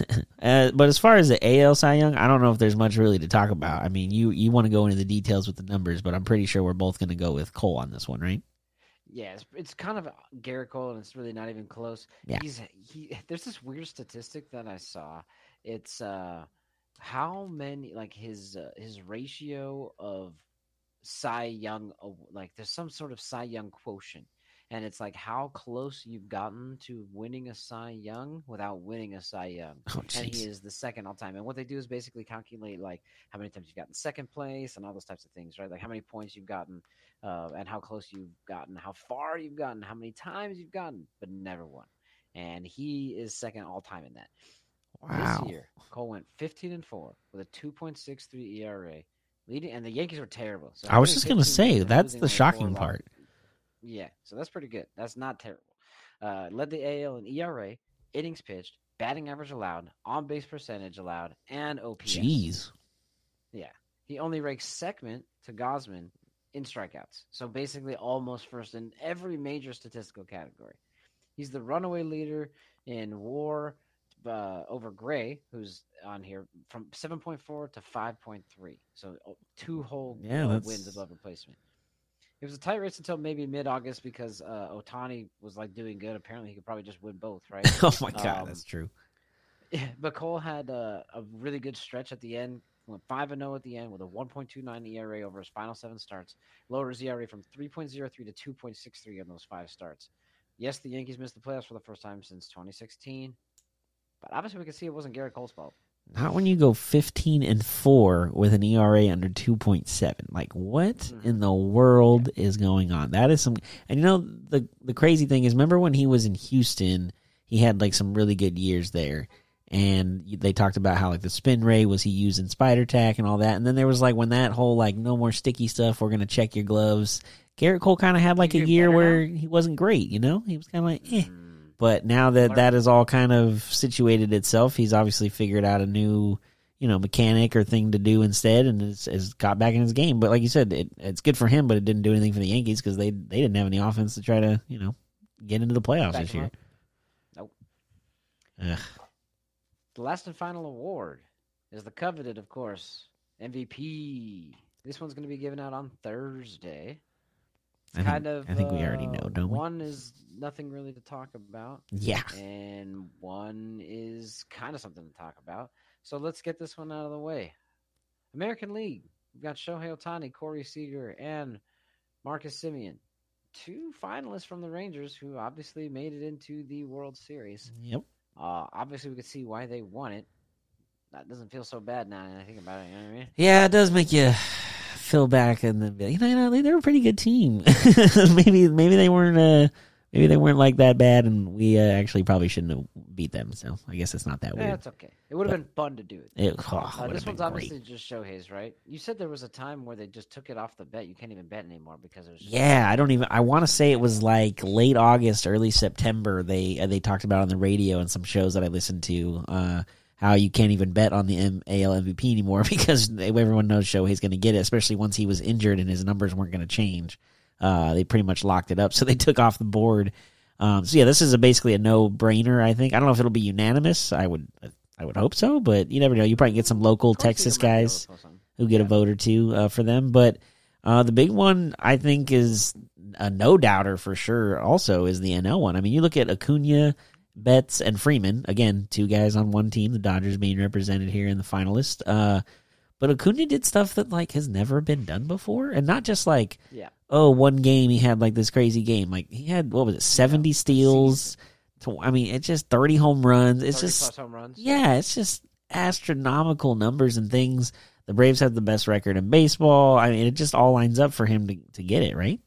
Dodgers. But as far as the AL Cy Young, I don't know if there's much really to talk about. I mean, you want to go into the details with the numbers, but I'm pretty sure we're both going to go with Cole on this one, right? Yeah, it's kind of Garrett Cole, and it's really not even close. Yeah. There's this weird statistic that I saw. It's how many, like his ratio of Cy Young, like there's some sort of Cy Young quotient, and it's like how close you've gotten to winning a Cy Young without winning a Cy Young. Oh, and he is the second all time. And what they do is basically calculate like how many times you've gotten second place and all those types of things, right? Like how many points you've gotten and how close you've gotten, how far you've gotten, how many times you've gotten, but never won. And he is second all time in that. Wow. This year, Cole went 15-4 with a 2.63 ERA, leading, and the Yankees were terrible. So I was just going to say that's the shocking part. Yeah, so that's pretty good. That's not terrible. Led the AL in ERA, innings pitched, batting average allowed, on base percentage allowed, and OPS. Jeez. Yeah, he only ranks second to Gosman in strikeouts. So basically, almost first in every major statistical category. He's the runaway leader in WAR. Over Gray, who's on here, from 7.4 to 5.3. So two whole wins above replacement. It was a tight race until maybe mid-August because Otani was like doing good. Apparently he could probably just win both, right? Oh, my God, that's true. Yeah, but Cole had a really good stretch at the end. Went 5-0 at the end with a 1.29 ERA over his final 7 starts. Lowered his ERA from 3.03 to 2.63 on those 5 starts. Yes, the Yankees missed the playoffs for the first time since 2016. But obviously, we could see it wasn't Garrett Cole's fault. Not when you go 15-4 with an ERA under 2.7. Like, what in the world is going on? That is some. And you know, the crazy thing is, remember when he was in Houston, he had like some really good years there, and they talked about how like the spin ray was he using spider tack and all that. And then there was like when that whole like no more sticky stuff, we're gonna check your gloves. Garrett Cole kind of had like a year where he wasn't great. You know, he was kind of like eh. But now that is all kind of situated itself, he's obviously figured out a new, you know, mechanic or thing to do instead, and has got back in his game. But like you said, it's good for him, but it didn't do anything for the Yankees because they didn't have any offense to try to, you know, get into the playoffs back this year. Up. Nope. Ugh. The last and final award is the coveted, of course, MVP. This one's going to be given out on Thursday. I think we already know, don't we? One is nothing really to talk about. Yeah. And one is kind of something to talk about. So let's get this one out of the way. American League. We've got Shohei Ohtani, Corey Seager, and Marcus Semien. 2 finalists from the Rangers who obviously made it into the World Series. Yep. Obviously, we could see why they won it. That doesn't feel so bad now that I think about it. You know what I mean? Yeah, it does make you... feel back and then be like, you know, they're a pretty good team. maybe they weren't like that bad, and we actually probably shouldn't have beat them. So I guess it's not that weird. That's okay. It would have been fun to do it. This one's obviously just Shohei's, right? You said there was a time where they just took it off the bet. You can't even bet anymore because it was. I want to say it was like late August, early September. They talked about on the radio and some shows that I listened to. How you can't even bet on the AL MVP anymore because everyone knows Shohei's going to get it, especially once he was injured and his numbers weren't going to change. They pretty much locked it up, so they took off the board. This is basically a no-brainer, I think. I don't know if it'll be unanimous. I would hope so, but you never know. You probably get some local Texas guys who get a vote or two for them. But the big one, I think, is a no-doubter for sure also is the NL one. I mean, you look at Acuna, Betts, and Freeman, again, 2 guys on one team, the Dodgers being represented here in the finalist. But Acuna did stuff that, like, has never been done before. And not just, like, one game he had, like, this crazy game. Like, he had, 70 steals. I mean, it's just 30 home runs. It's just home runs. Yeah, it's just astronomical numbers and things. The Braves have the best record in baseball. I mean, it just all lines up for him to get it, right?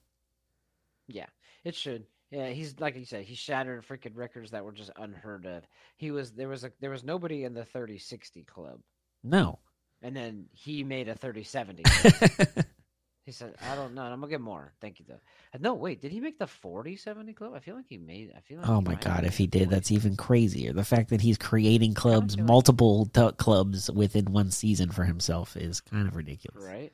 Yeah, it should. Yeah, he's like you said. He shattered freaking records that were just unheard of. There was nobody in the 30-60 club. No, and then he made a 30-70. He said, "I don't know. I'm gonna get more. Thank you, though." No, wait, did he make the 40-70 club? I feel like he made. Oh my God, if he did, that's even crazier. The fact that he's creating clubs, multiple clubs within one season for himself, is kind of ridiculous, right?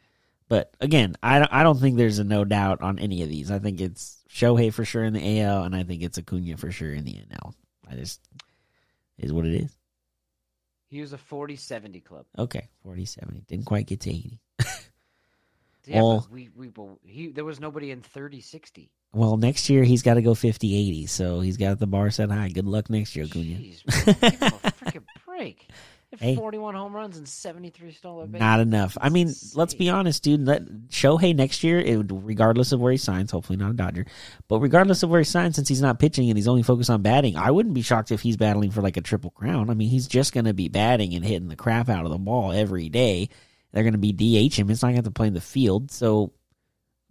But again, I don't think there's a no doubt on any of these. I think it's Shohei for sure in the AL, and I think it's Acuna for sure in the NL. I just is what it is. He was a 40-70 club. Okay, 40-70. Didn't quite get to 80. Yeah, well, there was nobody in 30-60. Well, next year he's got to go 50-80, so he's got the bar set high. Good luck next year, Acuna. Jeez, give him a freaking break. 41 home runs and 73 stolen bases. Not enough. I mean, let's be honest, dude. Shohei next year, regardless of where he signs, hopefully not a Dodger, but regardless of where he signs, since he's not pitching and he's only focused on batting, I wouldn't be shocked if he's battling for like a triple crown. I mean, he's just going to be batting and hitting the crap out of the ball every day. They're going to be DH him. It's not going to have to play in the field, so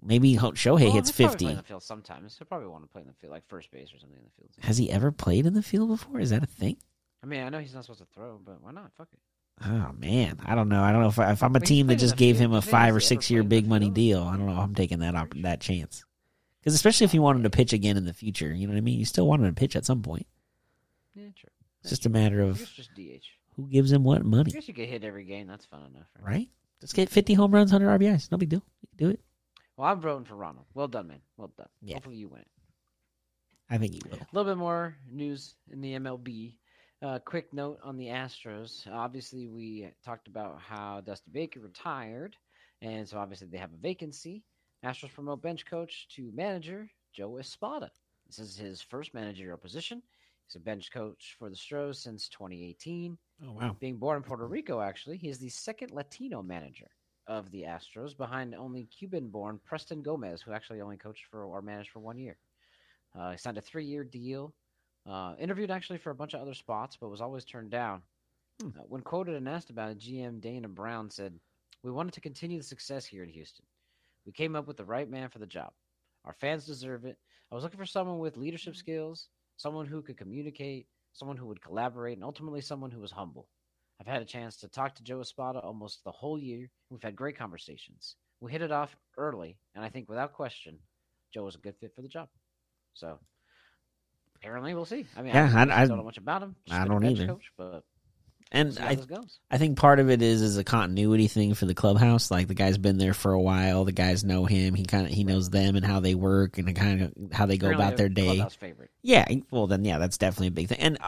maybe Shohei hits 50. Play in the field sometimes. He'll probably want to play in the field, like first base or something in the field. Has he ever played in the field before? Is that a thing? I mean, I know he's not supposed to throw, but why not? Fuck it. Oh, man. I don't know. I don't know if I'm a team that just gave him a 5 or 6 year big money deal. I don't know if I'm taking that chance. Because especially if you want him to pitch again in the future, you know what I mean? You still want him to pitch at some point. Yeah, true. It's just a matter of just DH. Who gives him what money. I guess you could hit every game. That's fun enough. Right? Let's get 50 home runs, 100 RBIs. No big deal. You can do it. Well, I'm voting for Ronald. Well done, man. Well done. Yeah. Hopefully you win it. I think you will. A little bit more news in the MLB. Quick note on the Astros. Obviously, we talked about how Dusty Baker retired, and so obviously they have a vacancy. Astros promote bench coach to manager Joe Espada. This is his first managerial position. He's a bench coach for the Astros since 2018. Oh, wow. Being born in Puerto Rico, actually, he is the second Latino manager of the Astros, behind only Cuban-born Preston Gomez, who actually only coached for or managed for 1 year. He signed a 3-year deal. Interviewed actually for a bunch of other spots, but was always turned down. When quoted and asked about it, GM Dana Brown said, "We wanted to continue the success here in Houston. We came up with the right man for the job. Our fans deserve it. I was looking for someone with leadership skills, someone who could communicate, someone who would collaborate, and ultimately someone who was humble. I've had a chance to talk to Joe Espada almost the whole year. We've had great conversations. We hit it off early, and I think without question, Joe was a good fit for the job." So apparently, we'll see. I mean, yeah, I don't know much about him. I don't either. Coach, but and I think part of it is a continuity thing for the clubhouse. Like the guy's been there for a while. The guys know him. He knows them and how they work and kind of how they go about their day. Clubhouse favorite. Yeah. Well, then yeah, that's definitely a big thing.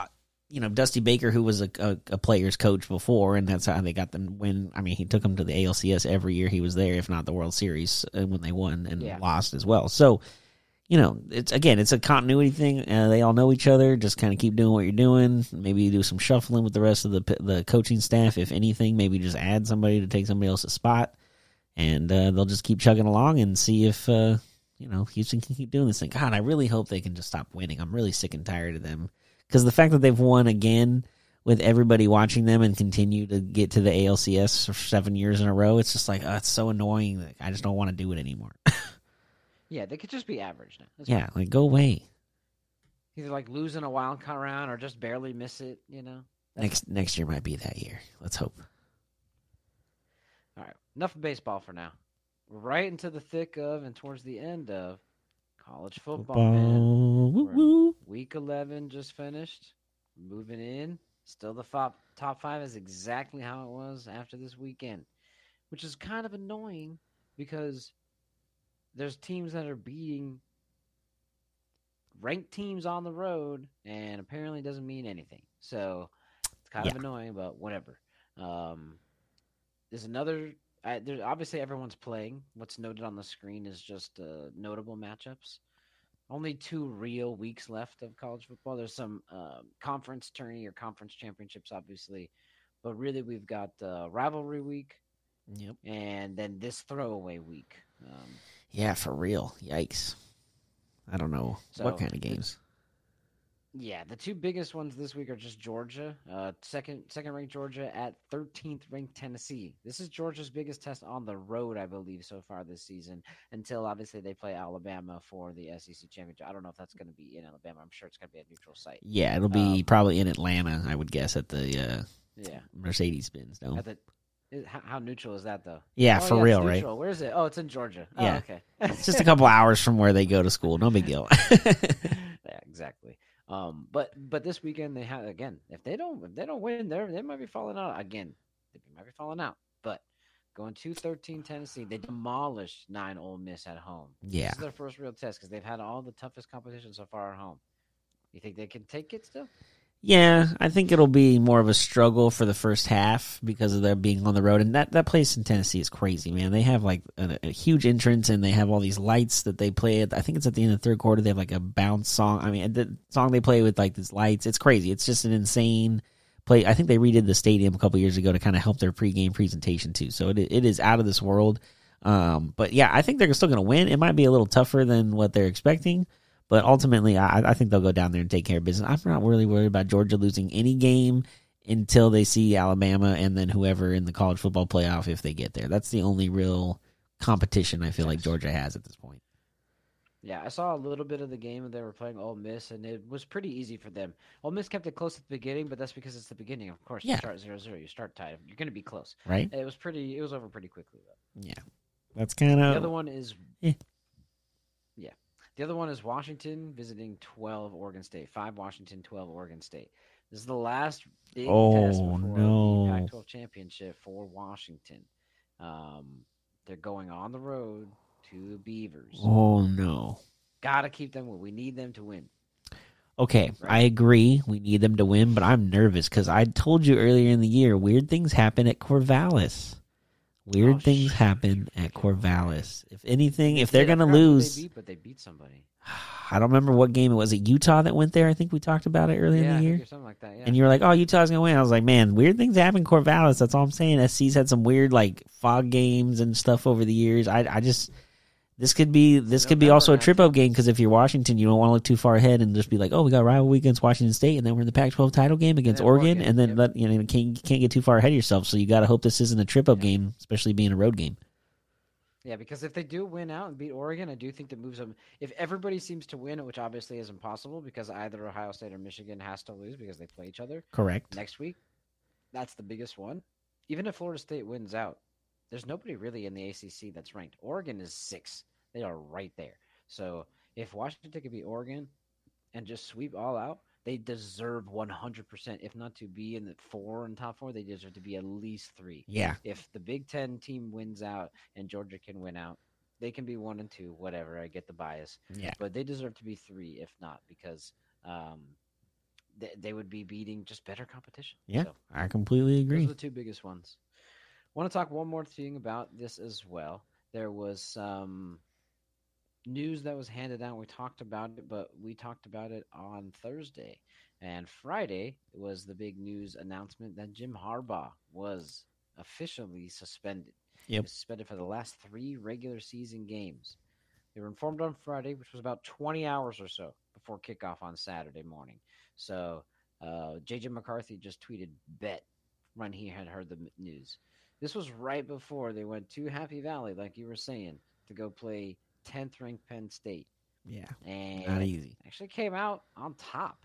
And Dusty Baker, who was a player's coach before, and that's how they got them win. I mean, he took them to the ALCS every year he was there, if not the World Series when they won and lost as well. So. It's a continuity thing. They all know each other. Just kind of keep doing what you're doing. Maybe you do some shuffling with the rest of the coaching staff, if anything. Maybe just add somebody to take somebody else's spot, and they'll just keep chugging along and see if Houston can keep doing this thing. God, I really hope they can just stop winning. I'm really sick and tired of them, because the fact that they've won again with everybody watching them and continue to get to the ALCS for 7 years in a row, it's just like it's so annoying. Like, I just don't want to do it anymore. Yeah, they could just be average now. Go away. Either losing a wild card round or just barely miss it, Next year might be that year. Let's hope. All right, enough of baseball for now. We're right into the thick of and towards the end of college football. Man. Week 11 just finished. Moving in. Still the top five is exactly how it was after this weekend, which is kind of annoying because there's teams that are beating ranked teams on the road, and apparently it doesn't mean anything. So it's kind of annoying, but whatever. There's another. There's obviously everyone's playing. What's noted on the screen is just notable matchups. Only 2 real weeks left of college football. There's some conference tourney or conference championships, obviously, but really we've got rivalry week, and then this throwaway week. Yeah, for real. Yikes. I don't know what kind of games. The 2 biggest ones this week are just Georgia, second-ranked Georgia at 13th-ranked Tennessee. This is Georgia's biggest test on the road, I believe, so far this season, until obviously they play Alabama for the SEC championship. I don't know if that's going to be in Alabama. I'm sure it's going to be a neutral site. Yeah, it'll be probably in Atlanta, I would guess, at the Mercedes-Benz. No? How neutral is that, though? Yeah, for real, right? Where is it? Oh, it's in Georgia. Oh, yeah. Okay. It's just a couple hours from where they go to school. No big deal. Yeah, exactly. But this weekend they have again. If they don't win, they might be falling out again. But Going to 13 Tennessee, they demolished 9 Ole Miss at home. Yeah. This is their first real test because they've had all the toughest competition so far at home. You think they can take it still? Yeah, I think it'll be more of a struggle for the first half because of them being on the road. And that place in Tennessee is crazy, man. They have like a huge entrance, and they have all these lights that they play at. I think it's at the end of the third quarter. They have like a bounce song. I mean, the song they play with like these lights. It's crazy. It's just an insane play. I think they redid the stadium a couple years ago to kind of help their pregame presentation too. So it is out of this world. But yeah, I think they're still going to win. It might be a little tougher than what they're expecting. But ultimately, I think they'll go down there and take care of business. I'm not really worried about Georgia losing any game until they see Alabama and then whoever in the college football playoff if they get there. That's the only real competition I feel like Georgia has at this point. Yeah, I saw a little bit of the game when they were playing Ole Miss, and it was pretty easy for them. Ole Miss kept it close at the beginning, but that's because it's the beginning. Of course, you start 0-0, you start tied. You're going to be close. Right? It was over pretty quickly, though. Yeah. That's kind of... The other one is... Yeah. The other one is Washington visiting 12 Oregon State. 5 Washington, 12 Oregon State. This is the last big test before the Pac-12 championship for Washington. They're going on the road to the Beavers. Oh, no. Got to keep them. We need them to win. Okay, right? I agree. We need them to win, but I'm nervous because I told you earlier in the year, weird things happen at Corvallis. Happen at Corvallis. If anything, if they're going to lose. They beat somebody. I don't remember what game it was. It Utah that went there? I think we talked about it earlier in the year. Something like that, yeah. And you were like, oh, Utah's going to win. I was like, man, weird things happen at Corvallis. That's all I'm saying. SC's had some weird like fog games and stuff over the years. I just. This could be also a trip-up game because if you're Washington, you don't want to look too far ahead and just be like, oh, we got rivalry against Washington State, and then we're in the Pac-12 title game against Oregon, and then you can't get too far ahead of yourself, so you got to hope this isn't a trip-up game, especially being a road game. Yeah, because if they do win out and beat Oregon, I do think that moves them. If everybody seems to win, which obviously is impossible because either Ohio State or Michigan has to lose because they play each other. Correct. Next week, that's the biggest one. Even if Florida State wins out, there's nobody really in the ACC that's ranked. Oregon is 6. They are right there. So if Washington could beat Oregon and just sweep all out, they deserve 100%, if not to be in the top 4, they deserve to be at least 3. Yeah. If the Big Ten team wins out and Georgia can win out, they can be 1 and 2, whatever. I get the bias. Yeah. But they deserve to be 3, if not, because they would be beating just better competition. Yeah, so, I completely agree. Those are the 2 biggest ones. Want to talk one more thing about this as well. There was some news that was handed out. We talked about it, but we talked about it on Thursday. And Friday was the big news announcement that Jim Harbaugh was officially suspended. Yep. He was suspended for the last 3 regular season games. They were informed on Friday, which was about 20 hours or so before kickoff on Saturday morning. So J.J. McCarthy just tweeted, bet, when he had heard the news. This was right before they went to Happy Valley, like you were saying, to go play 10th-ranked Penn State. Yeah, and not easy. Actually came out on top.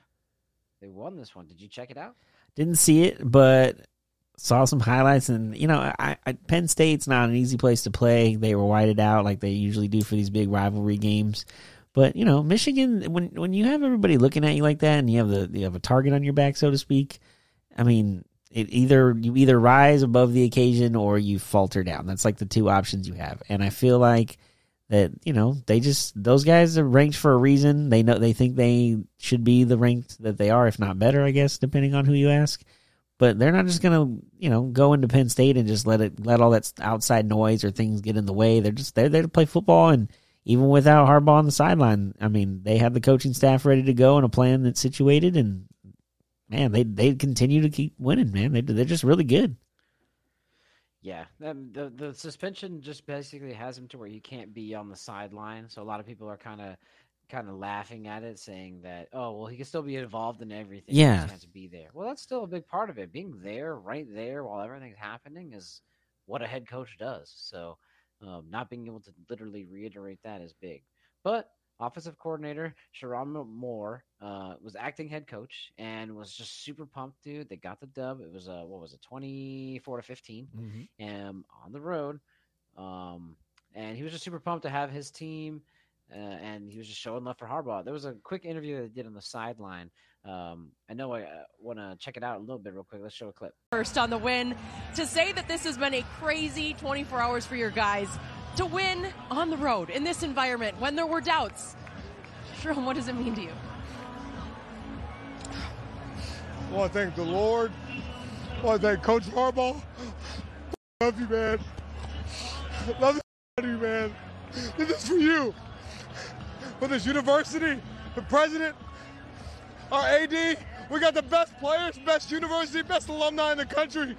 They won this one. Did you check it out? Didn't see it, but saw some highlights. And, you know, Penn State's not an easy place to play. They were whited out like they usually do for these big rivalry games. But, you know, Michigan, when you have everybody looking at you like that and you have a target on your back, so to speak, I mean – You either rise above the occasion or you falter down. That's like the 2 options you have. And I feel like that, you know, those guys are ranked for a reason. They think they should be the ranked that they are, if not better, I guess, depending on who you ask. But they're not just gonna, you know, go into Penn State and just let all that outside noise or things get in the way. They're just there to play football, and even without Harbaugh on the sideline, I mean, they had the coaching staff ready to go and a plan that's situated, and man, they continue to keep winning, man. They're just really good. Yeah. The suspension just basically has him to where you can't be on the sideline. So a lot of people are kind of laughing at it, saying that, oh, well, he can still be involved in everything. Yeah. He just has to be there. Well, that's still a big part of it. Being there, right there, while everything's happening is what a head coach does. So not being able to literally reiterate that is big. But offensive coordinator Sherrod Moore was acting head coach and was just super pumped, dude. They got the dub. It was 24-15, on the road, and he was just super pumped to have his team, and he was just showing love for Harbaugh. There was a quick interview that they did on the sideline I know I want to check it out a little bit real quick. Let's show a clip. First on the win. To say that this has been a crazy 24 hours for your guys to win on the road in this environment when there were doubts. Jerome, what does it mean to you? Well, I thank the Lord. Well, I thank Coach Harbaugh. Love you, man. Love you, man. This is for you. For this university, the president, our AD, we got the best players, best university, best alumni in the country.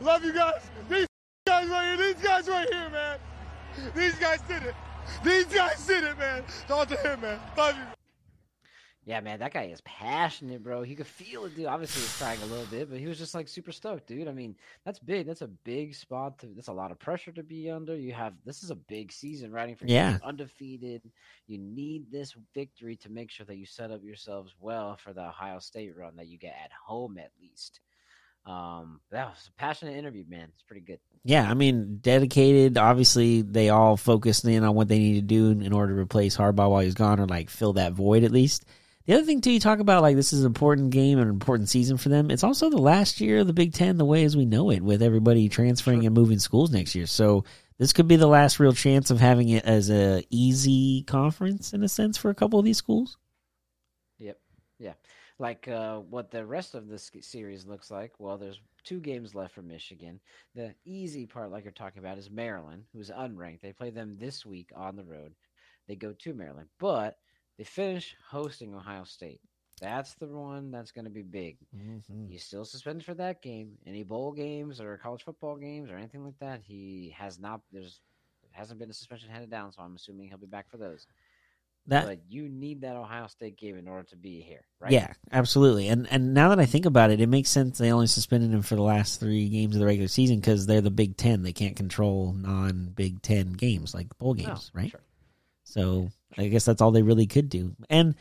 Love you guys. These guys right here, man. These guys did it. Man. Talk to him, man. Love you. Yeah, man, that guy is passionate, bro. You could feel it, dude. Obviously, he was crying a little bit, but he was just, like, super stoked, dude. I mean, that's big. That's a big spot. That's a lot of pressure to be under. You have – this is a big season riding for you. Yeah. Undefeated. You need this victory to make sure that you set up yourselves well for the Ohio State run that you get at home at least. That was a passionate interview, man. It's pretty good. Yeah, I mean, dedicated. Obviously, they all focused in on what they need to do in order to replace Harbaugh while he's gone or, like, fill that void at least. The other thing, too, you talk about, like, this is an important game and an important season for them. It's also the last year of the Big Ten the way as we know it, with everybody transferring and moving schools next year. So this could be the last real chance of having it as an easy conference, in a sense, for a couple of these schools. Yep, yeah. Like what the rest of this series looks like, well, there's 2 games left for Michigan. The easy part, like you're talking about, is Maryland, who's unranked. They play them this week on the road. They go to Maryland, but they finish hosting Ohio State. That's the one that's going to be big. Mm-hmm. He's still suspended for that game. Any bowl games or college football games or anything like that, he has not. There's hasn't been a suspension handed down, so I'm assuming he'll be back for those. But you need that Ohio State game in order to be here, right? Yeah, absolutely. And now that I think about it, it makes sense they only suspended him for the last 3 games of the regular season because they're the Big Ten. They can't control non-Big Ten games like bowl games, right? Sure. So I guess that's all they really could do. And,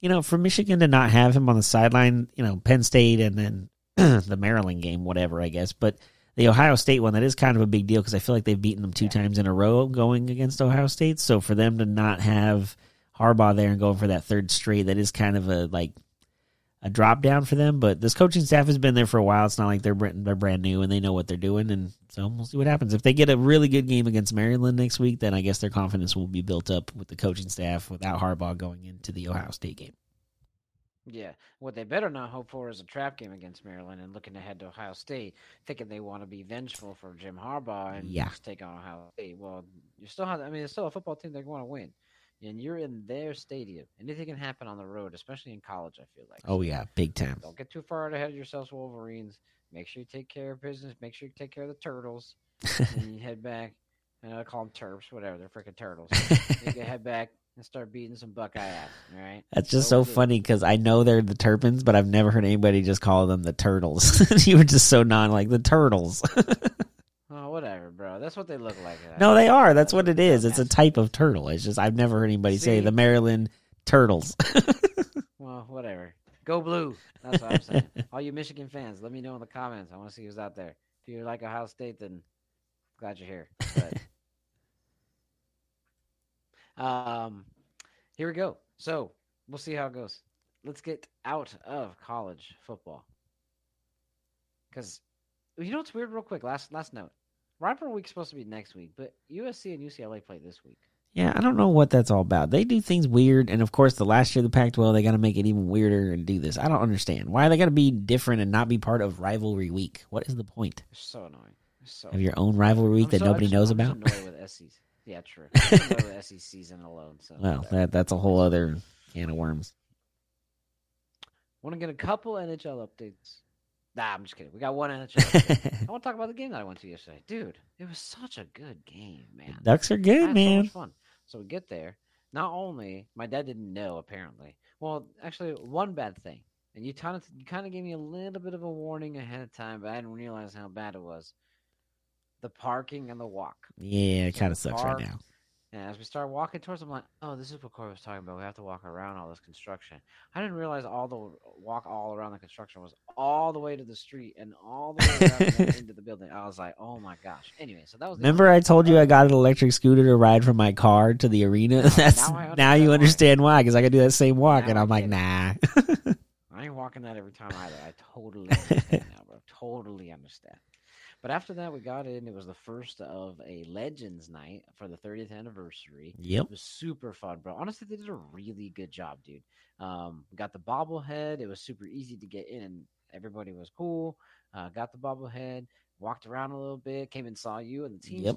you know, for Michigan to not have him on the sideline, you know, Penn State and then the Maryland game, whatever, I guess. But the Ohio State one, that is kind of a big deal because I feel like they've beaten them 2 times in a row going against Ohio State. So for them to not have Harbaugh there and going for that 3rd straight, that is kind of a like a drop down for them. But this coaching staff has been there for a while. It's not like they're brand new and they know what they're doing. And so we'll see what happens. If they get a really good game against Maryland next week, then I guess their confidence will be built up with the coaching staff without Harbaugh going into the Ohio State game. Yeah, what they better not hope for is a trap game against Maryland and looking ahead to Ohio State, thinking they want to be vengeful for Jim Harbaugh and just take on Ohio State. Well, you still have. I mean, it's still a football team they want to win. And you're in their stadium. Anything can happen on the road, especially in college, I feel like. Oh, yeah, big time. Don't get too far ahead of yourselves, Wolverines. Make sure you take care of business. Make sure you take care of the turtles. And you head back. And I call them Terps, whatever. They're freaking turtles. You can head back and start beating some Buckeye ass, all right? That's just so funny because I know they're the Turpins, but I've never heard anybody just call them the Turtles. You were just so like, the Turtles. Oh, whatever, bro. That's what they look like. No, they are. That's what it is. It's a type of turtle. It's just I've never heard anybody say the Maryland Turtles. Well, whatever. Go blue. That's what I'm saying. All you Michigan fans, let me know in the comments. I want to see who's out there. If you like Ohio State, then glad you're here. But, here we go. So we'll see how it goes. Let's get out of college football. Because you know what's weird? Real quick, last note. Rivalry Week's supposed to be next week, but USC and UCLA play this week. Yeah, I don't know what that's all about. They do things weird, and of course, the last year of the Pac-12, they got to make it even weirder and do this. I don't understand. Why they got to be different and not be part of Rivalry Week? What is the point? It's so annoying. It's so have your own Rivalry Week that nobody knows about? I'm annoyed with SEC. Yeah, true. I'm annoyed with SEC season alone. So well, that's a whole other can of worms. Want to get a couple NHL updates. Nah, I'm just kidding. We got one NHL. I want to talk about the game that I went to yesterday. Dude, it was such a good game, man. The Ducks are good, man. So much fun. So we get there. Not only, my dad didn't know, apparently. Well, actually, one bad thing. And you kind of gave me a little bit of a warning ahead of time, but I didn't realize how bad it was. The parking and the walk. Yeah, it kind of sucks right now. And as we start walking towards them, I'm like, oh, this is what Corey was talking about. We have to walk around all this construction. I didn't realize all the walk all around the construction was all the way to the street and all the way around the into the building. I was like, oh, my gosh. Anyway, so that was Remember I told you I got an electric scooter to ride from my car to the arena? That's Now you understand why, because I could do that same walk, and I'm like, nah. fucking that every time either. I totally understand now, bro. Totally understand. But after that, we got in. It was the first of a Legends night for the 30th anniversary. Yep. It was super fun, bro. Honestly, they did a really good job, dude. We got the bobblehead. It was super easy to get in, and everybody was cool. Got the bobblehead. Walked around a little bit. Came and saw you and the team. Yep.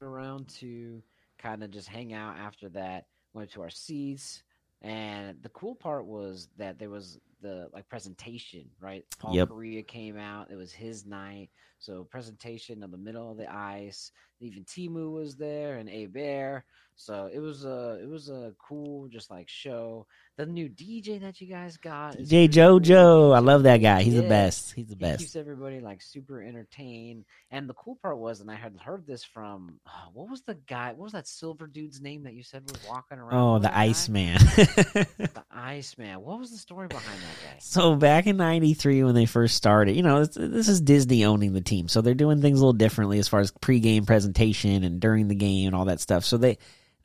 Around to kind of just hang out after that, went to our seats, and the cool part was that there was the like presentation, right? Paul Correa came out. It was his night, so presentation in the middle of the ice. Even Timu was there and A Bear, so it was a cool just like show. The new DJ that you guys got, DJ JoJo, cool. I love that guy. He's the best. He's the best. Keeps everybody like super entertained. And the cool part was, and I had heard this from what was the guy? What was that silver dude's name that you said was walking around? Oh, the Iceman. The Iceman. What was the story behind that guy? So back in '93 when they first started, you know, this is Disney owning the team, so they're doing things a little differently as far as pregame presentation and during the game and all that stuff. So they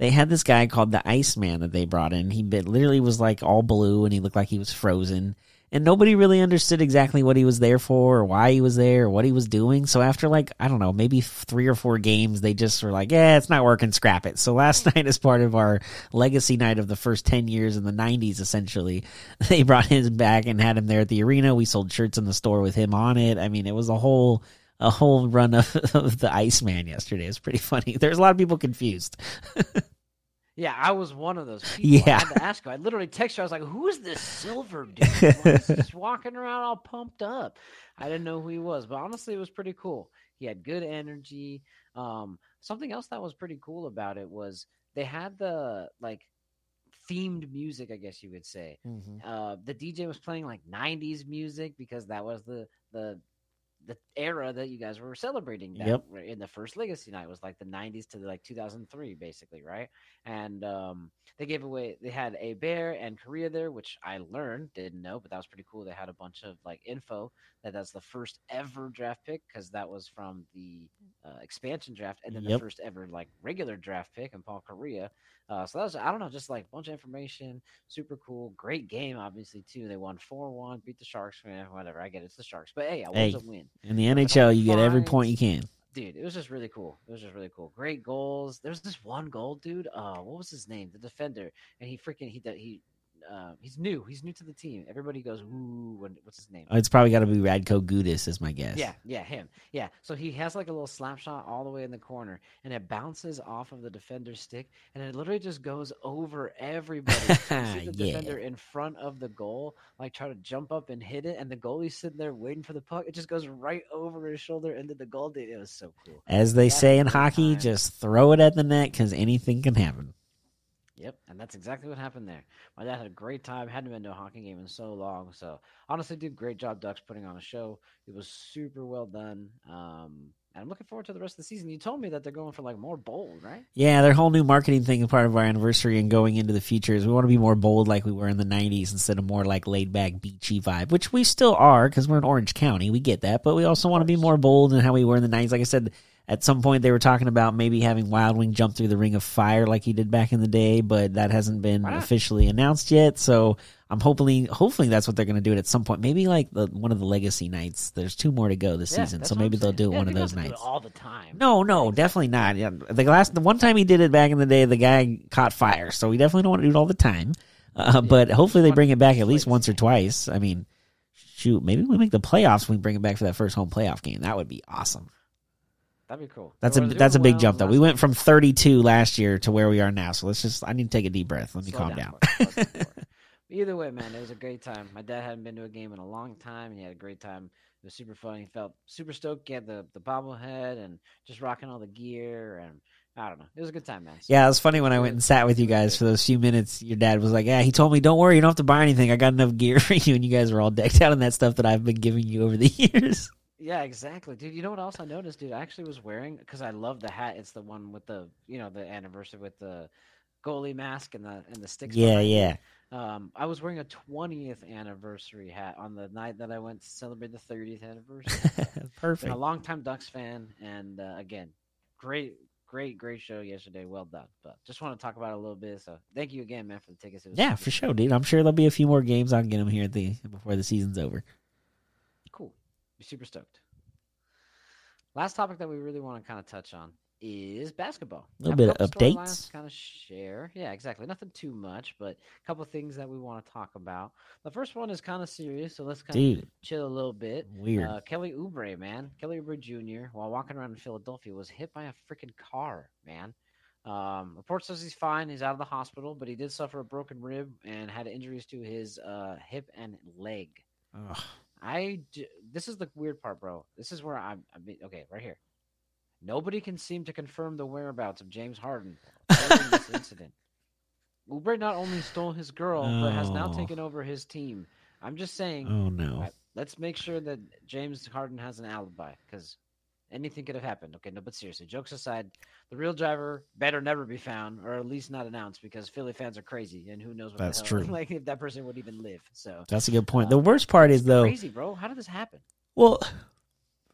had this guy called the Iceman that they brought in. He literally was like all blue, and he looked like he was frozen. And nobody really understood exactly what he was there for or why he was there or what he was doing. So after like, I don't know, maybe 3 or 4 games, they just were like, yeah, it's not working, scrap it. So last night, as part of our legacy night of the first 10 years in the 90s, essentially, they brought him back and had him there at the arena. We sold shirts in the store with him on it. I mean, it was a whole run of the Iceman yesterday. It's pretty funny. There's a lot of people confused. Yeah, I was one of those people. Yeah. I had to ask him. I literally texted her. I was like, who is this silver dude? Why is he just walking around all pumped up? I didn't know who he was, but honestly, it was pretty cool. He had good energy. Something else that was pretty cool about it was they had the like themed music, I guess you would say. Mm-hmm. The DJ was playing like 90s music because that was the era that you guys were celebrating that in the first legacy night was like the 90s to like 2003 basically, right? And they had A Bear and Korea there, which I didn't know, but that was pretty cool. They had a bunch of like info that's the first ever draft pick because that was from the expansion draft, and then the first ever like regular draft pick and Paul Korea. So that was, I don't know, just like a bunch of information, super cool, great game, obviously, too. They won 4-1, beat the Sharks, whatever. I get it, it's the Sharks, but hey, I was a win. In the NHL, you get every point you can. Dude, it was just really cool. Great goals. There's this one goal, dude. What was his name? The defender, and he's new. He's new to the team. Everybody goes, ooh, what's his name? It's probably got to be Radko Gudas is my guess. Yeah, him. Yeah, so he has like a little slap shot all the way in the corner, and it bounces off of the defender's stick, and it literally just goes over everybody. You see the defender in front of the goal, like try to jump up and hit it, and the goalie's sitting there waiting for the puck. It just goes right over his shoulder into the goal. Dude, it was so cool. As they say in hockey, just throw it at the net because anything can happen. Yep, and that's exactly what happened there. My dad had a great time. Hadn't been to a hockey game in so long. So, honestly, dude, great job, Ducks, putting on a show. It was super well done. And I'm looking forward to the rest of the season. You told me that they're going for, like, more bold, right? Yeah, their whole new marketing thing is part of our anniversary and going into the future is we want to be more bold like we were in the 90s instead of more, like, laid-back, beachy vibe, which we still are because we're in Orange County. We get that. But we also want to be more bold in how we were in the 90s. Like I said, at some point, they were talking about maybe having Wild Wing jump through the Ring of Fire like he did back in the day, but that hasn't been officially announced yet. So I'm hopefully that's what they're going to do it at some point. Maybe like one of the legacy nights. There's 2 more to go this season, so maybe they'll do it one of those nights. Do it all the time? No, definitely not. Yeah, the one time he did it back in the day, the guy caught fire, so we definitely don't want to do it all the time. But hopefully they bring it back at least once or twice. I mean, shoot, maybe when we make the playoffs, we bring it back for that first home playoff game. That would be awesome. That'd be cool. That's a big jump though. We went from 32 last year to where we are now. So I need to take a deep breath. Let me calm down. Either way, man, it was a great time. My dad hadn't been to a game in a long time, and he had a great time. It was super fun. He felt super stoked. He had the bobblehead and just rocking all the gear, and I don't know. It was a good time, man. So yeah, it was funny when I went and sat with you guys for those few minutes. Your dad was like, yeah, he told me, don't worry, you don't have to buy anything. I got enough gear for you, and you guys were all decked out in that stuff that I've been giving you over the years. Yeah, exactly, dude. You know what else I noticed, dude? I actually was wearing, because I love the hat. It's the one with the, you know, the anniversary with the goalie mask and the sticks. Yeah. I was wearing a 20th anniversary hat on the night that I went to celebrate the 30th anniversary. Perfect. I'm a longtime Ducks fan, and again, Great show yesterday. Well done. But just want to talk about it a little bit. So thank you again, man, for the tickets. Yeah, for sure, dude. I'm sure there'll be a few more games. I'll get them here before the season's over. Cool. Be super stoked. Last topic that we really want to kind of touch on is basketball. A little bit of updates. Kind of share. Yeah, exactly. Nothing too much, but a couple of things that we want to talk about. The first one is kind of serious, so let's kind of chill a little bit. Weird. Kelly Oubre, man. Kelly Oubre Jr., while walking around in Philadelphia, was hit by a freaking car, man. Report says he's fine. He's out of the hospital, but he did suffer a broken rib and had injuries to his hip and leg. Ugh. This is the weird part, bro. This is where okay, right here. Nobody can seem to confirm the whereabouts of James Harden during this incident. Oubre not only stole his girl, but has now taken over his team. I'm just saying. Oh no! Let's make sure that James Harden has an alibi, because anything could have happened. Okay, no, but seriously, jokes aside, the real driver better never be found, or at least not announced, because Philly fans are crazy, and who knows what that's the hell, true. Like if that person would even live. So that's a good point. The worst part is though, crazy, bro. How did this happen? Well.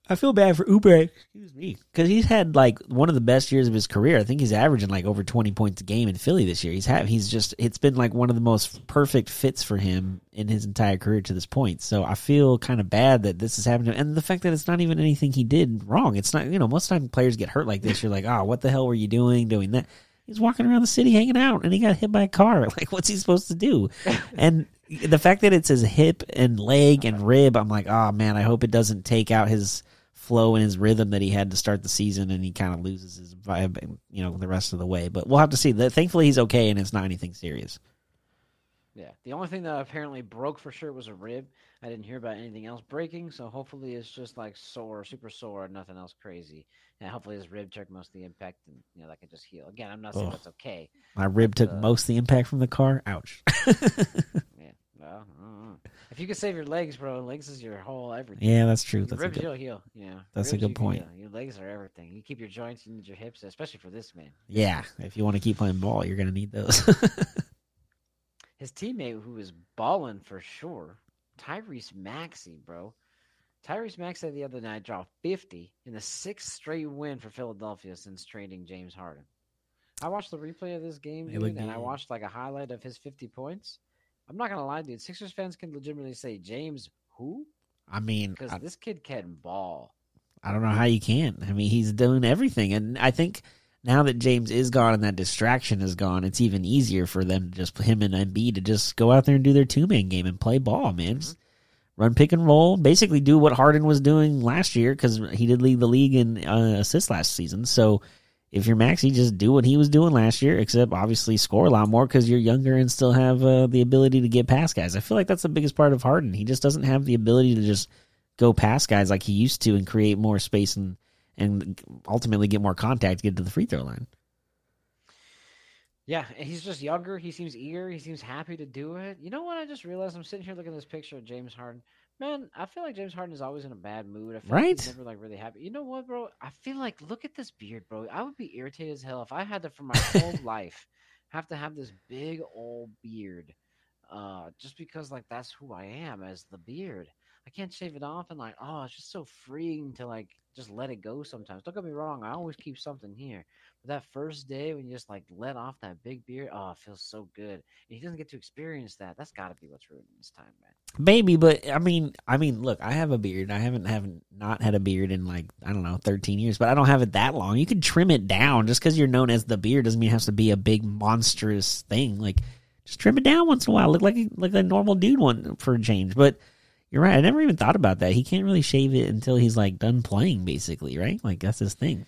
I feel bad for Oubre, excuse me, because he's had like one of the best years of his career. I think he's averaging like over 20 points a game in Philly this year. It's been like one of the most perfect fits for him in his entire career to this point. So I feel kind of bad that this is happening, and the fact that it's not even anything he did wrong. It's not, most time players get hurt like this. You're like, what the hell were you doing that? He's walking around the city hanging out, and he got hit by a car. Like, what's he supposed to do? And the fact that it's his hip and leg and rib, I'm like, oh man, I hope it doesn't take out his flow and his rhythm that he had to start the season, and he kind of loses his vibe, the rest of the way. But we'll have to see. Thankfully, he's okay, and it's not anything serious. Yeah, the only thing that apparently broke for sure was a rib. I didn't hear about anything else breaking, so hopefully it's just like super sore, nothing else crazy. And hopefully his rib took most of the impact, and that can just heal. Again, I'm not saying that's okay. My rib took most of the impact from the car. Ouch. Yeah. Well, if you could save your legs, bro, legs is your whole everything. Yeah, that's true. That's ribs, you'll heal. Yeah, that's a good point. Your legs are everything. You keep your joints, you need your hips, especially for this man. Yeah, if you want to keep playing ball, you're gonna need those. His teammate, who is balling for sure, Tyrese Maxey, bro. Tyrese Maxey the other night dropped 50 in the sixth straight win for Philadelphia since trading James Harden. I watched the replay of this game, dude, and I watched like a highlight of his 50 points. I'm not going to lie, dude. Sixers fans can legitimately say, James who? I mean, because this kid can ball. I don't know how you can. I mean, he's doing everything. And I think now that James is gone and that distraction is gone, it's even easier for them to just put him and Embiid to just go out there and do their two-man game and play ball, man. Just run pick and roll. Basically do what Harden was doing last year, because he did lead the league in assists last season. So if you're Maxey, just do what he was doing last year, except obviously score a lot more because you're younger and still have the ability to get past guys. I feel like that's the biggest part of Harden. He just doesn't have the ability to just go past guys like he used to and create more space and ultimately get more contact, get to the free throw line. Yeah, he's just younger. He seems eager. He seems happy to do it. You know what? I just realized I'm sitting here looking at this picture of James Harden. Man, I feel like James Harden is always in a bad mood. I feel like he's never really happy. You know what, bro? I feel like, look at this beard, bro. I would be irritated as hell if I had to, for my whole life, have to have this big old beard. Just because, that's who I am, as the beard. I can't shave it off, and it's just so freeing to just let it go sometimes. Don't get me wrong, I always keep something here. But that first day when you just let off that big beard, it feels so good. And he doesn't get to experience that. That's got to be what's ruining his time, man. Maybe, but I mean, look, I have a beard. I haven't not had a beard in 13 years, but I don't have it that long. You can trim it down. Just because you're known as the beard doesn't mean it has to be a big monstrous thing. Just trim it down once in a while. Look like a normal dude one for a change, but. You're right. I never even thought about that. He can't really shave it until he's done playing, basically, right? That's his thing.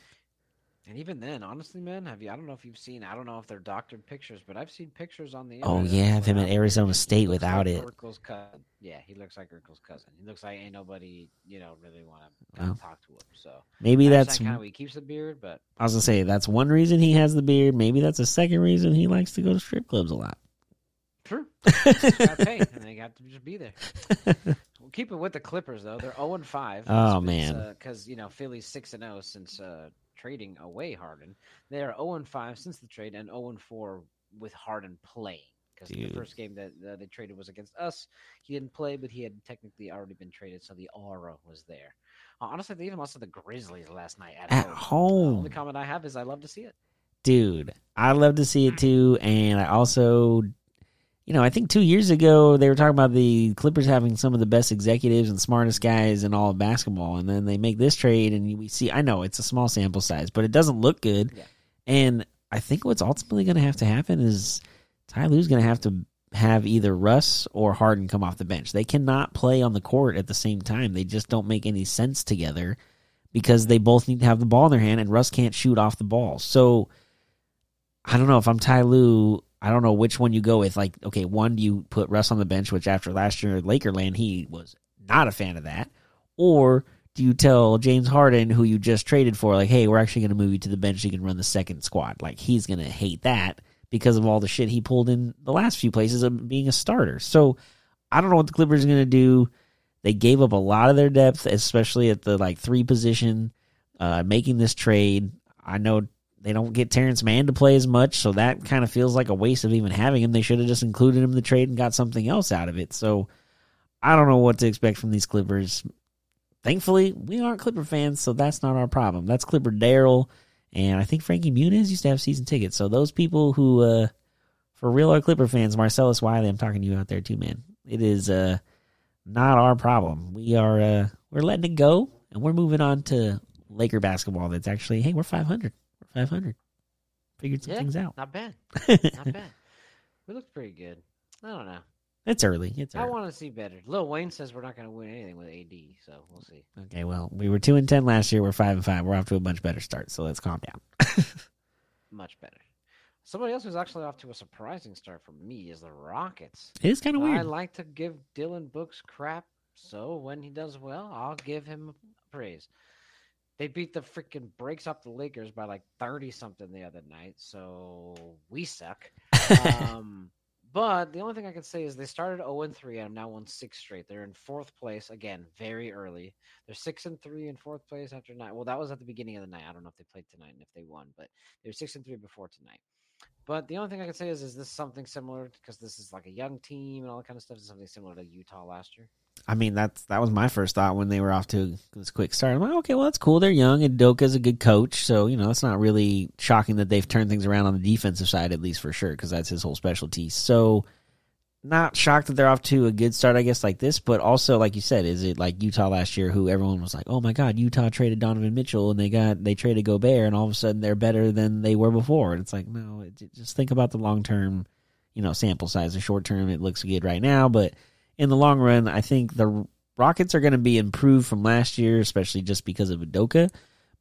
And even then, honestly, man, I don't know if you've seen. I don't know if they're doctored pictures, but I've seen pictures on the. Oh yeah, of him at Arizona State without it. Urkel's cousin. Yeah, he looks like Urkel's cousin. He looks like ain't nobody, really want to talk to him. So maybe that's kind of he keeps the beard. But I was gonna say that's one reason he has the beard. Maybe that's a second reason he likes to go to strip clubs a lot. True. Got pay, and they got to just be there. We'll keep it with the Clippers, though. They're 0-5. Oh, man. Because, Philly's 6-0 since trading away Harden. They are 0-5 since the trade and 0-4 with Harden playing. because the first game that they traded was against us. He didn't play, but he had technically already been traded, so the aura was there. Honestly, they even lost to the Grizzlies last night at home. The only comment I have is I love to see it. Dude, I love to see it too, and I also... You know, I think 2 years ago they were talking about the Clippers having some of the best executives and smartest guys in all of basketball, and then they make this trade, and we see, I know it's a small sample size, but it doesn't look good. Yeah. And I think what's ultimately going to happen is Ty Lue's going to have either Russ or Harden come off the bench. They cannot play on the court at the same time. They just don't make any sense together because they both need to have the ball in their hand, and Russ can't shoot off the ball. So I don't know if I'm Ty Lue. I don't know which one you go with. Like, okay, one, do you put Russ on the bench, which after last year at Lakerland, he was not a fan of that? Or do you tell James Harden, who you just traded for, like, hey, we're actually going to move you to the bench so you can run the second squad? Like, he's going to hate that because of all the shit he pulled in the last few places of being a starter. So I don't know what the Clippers are going to do. They gave up a lot of their depth, especially at the, like, three position, making this trade. I know they don't get Terrence Mann to play as much, so that kind of feels like a waste of even having him. They should have just included him in the trade and got something else out of it. So I don't know what to expect from these Clippers. Thankfully, we aren't Clipper fans, so that's not our problem. That's Clipper Darryl, and I think Frankie Muniz used to have season tickets. So those people who, for real, are Clipper fans, Marcellus Wiley, I'm talking to you out there too, man. It is not our problem. We're letting it go, and we're moving on to Laker basketball. That's actually, hey, we're 500. 500. Figured some things out. Not bad. Not bad. We looked pretty good. I don't know. It's early. I want to see better. Lil Wayne says we're not going to win anything with AD, so we'll see. Okay, well, we were 2-10 last year. We're 5-5. We're off to a much better start, so let's calm down. Much better. Somebody else who's actually off to a surprising start for me is the Rockets. It is kind of weird. I like to give Dylan Brooks crap, so when he does well, I'll give him praise. They beat the freaking breaks off the Lakers by like 30-something the other night, so we suck. But the only thing I can say is they started 0-3 and now won 6 straight. They're in 4th place, again, very early. They're 6-3 in 4th place after 9. Well, that was at the beginning of the night. I don't know if they played tonight and if they won, but they were 6-3 before tonight. But the only thing I can say is this something similar? Because this is like a young team and all that kind of stuff. Is something similar to Utah last year? I mean, that was my first thought when they were off to this quick start. I'm like, okay, well, that's cool. They're young, and Doka's a good coach. So, you know, it's not really shocking that they've turned things around on the defensive side, at least for sure, because that's his whole specialty. So, not shocked that they're off to a good start, I guess, like this. But also, like you said, is it like Utah last year, who everyone was like, oh, my God, Utah traded Donovan Mitchell, and they traded Gobert, and all of a sudden they're better than they were before. And it's like, no, just think about the long-term, you know, sample size. The short-term, it looks good right now, but in the long run, I think the Rockets are going to be improved from last year, especially just because of Udoka.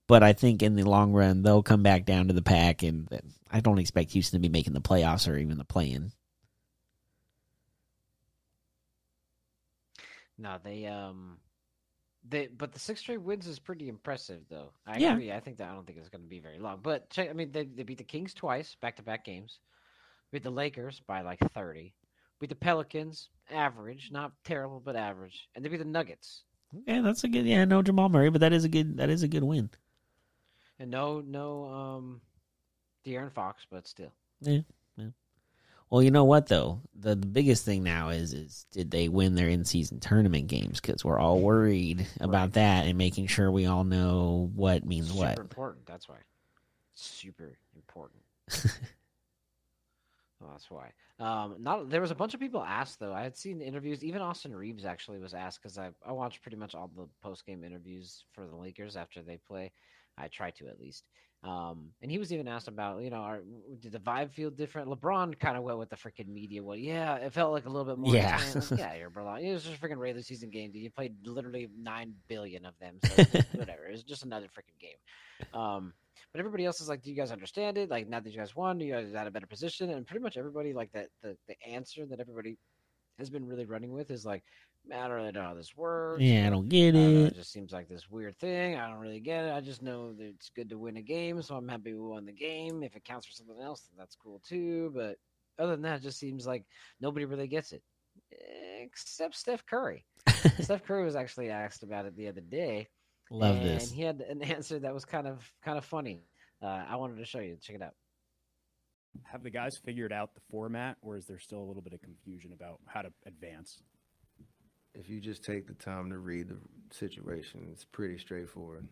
But I think in the long run, they'll come back down to the pack, and I don't expect Houston to be making the playoffs or even the play-in. No, but the 6 straight wins is pretty impressive, though. I agree. I don't think it's going to be very long. But I mean, they beat the Kings twice, back-to-back games. Beat the Lakers by like 30. Beat the Pelicans. Average, not terrible, but average, and they beat the Nuggets. Yeah, that's a good. Yeah, no Jamal Murray, but that is a good win. And no, De'Aaron Fox, but still. Yeah. Well, you know what though, the biggest thing now is did they win their in season tournament games? Because we're all worried about that and making sure we all know what means super what. Super important. That's why. Super important. Well, that's why. There was a bunch of people asked though. I had seen interviews. Even Austin Reeves actually was asked because I watch pretty much all the post game interviews for the Lakers after they play. I try to at least. And he was even asked about, you know, did the vibe feel different? LeBron kind of went with the freaking media. Well, yeah, it felt like a little bit more. Yeah, like, yeah, you're LeBron. It was just a freaking regular season game. You played literally 9 billion of them. So whatever. It was just another freaking game. But everybody else is like, do you guys understand it? Like, now that you guys won, do you guys had a better position? And pretty much everybody, like, that the answer that everybody has been really running with is like, I don't really know how this works. Yeah, I don't get it. It just seems like this weird thing. I don't really get it. I just know that it's good to win a game, so I'm happy we won the game. If it counts for something else, then that's cool too. But other than that, it just seems like nobody really gets it, except Steph Curry. Steph Curry was actually asked about it the other day. Love and this. And he had an answer that was kind of funny. I wanted to show you. Check it out. Have the guys figured out the format, or is there still a little bit of confusion about how to advance? If you just take the time to read the situation, it's pretty straightforward.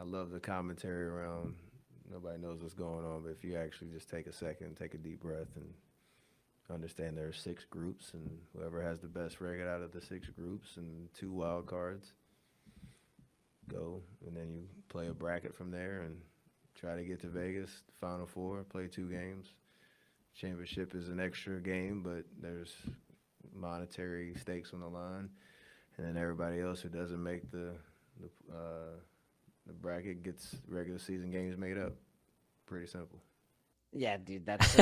I love the commentary around nobody knows what's going on, but if you actually just take a second, take a deep breath, and understand there are six groups, and whoever has the best record out of the six groups and two wild cards go, and then you play a bracket from there and try to get to Vegas, Final Four, play 2 games. Championship is an extra game, but there's monetary stakes on the line. And then everybody else who doesn't make the bracket gets regular season games made up. Pretty simple. Yeah, dude, that's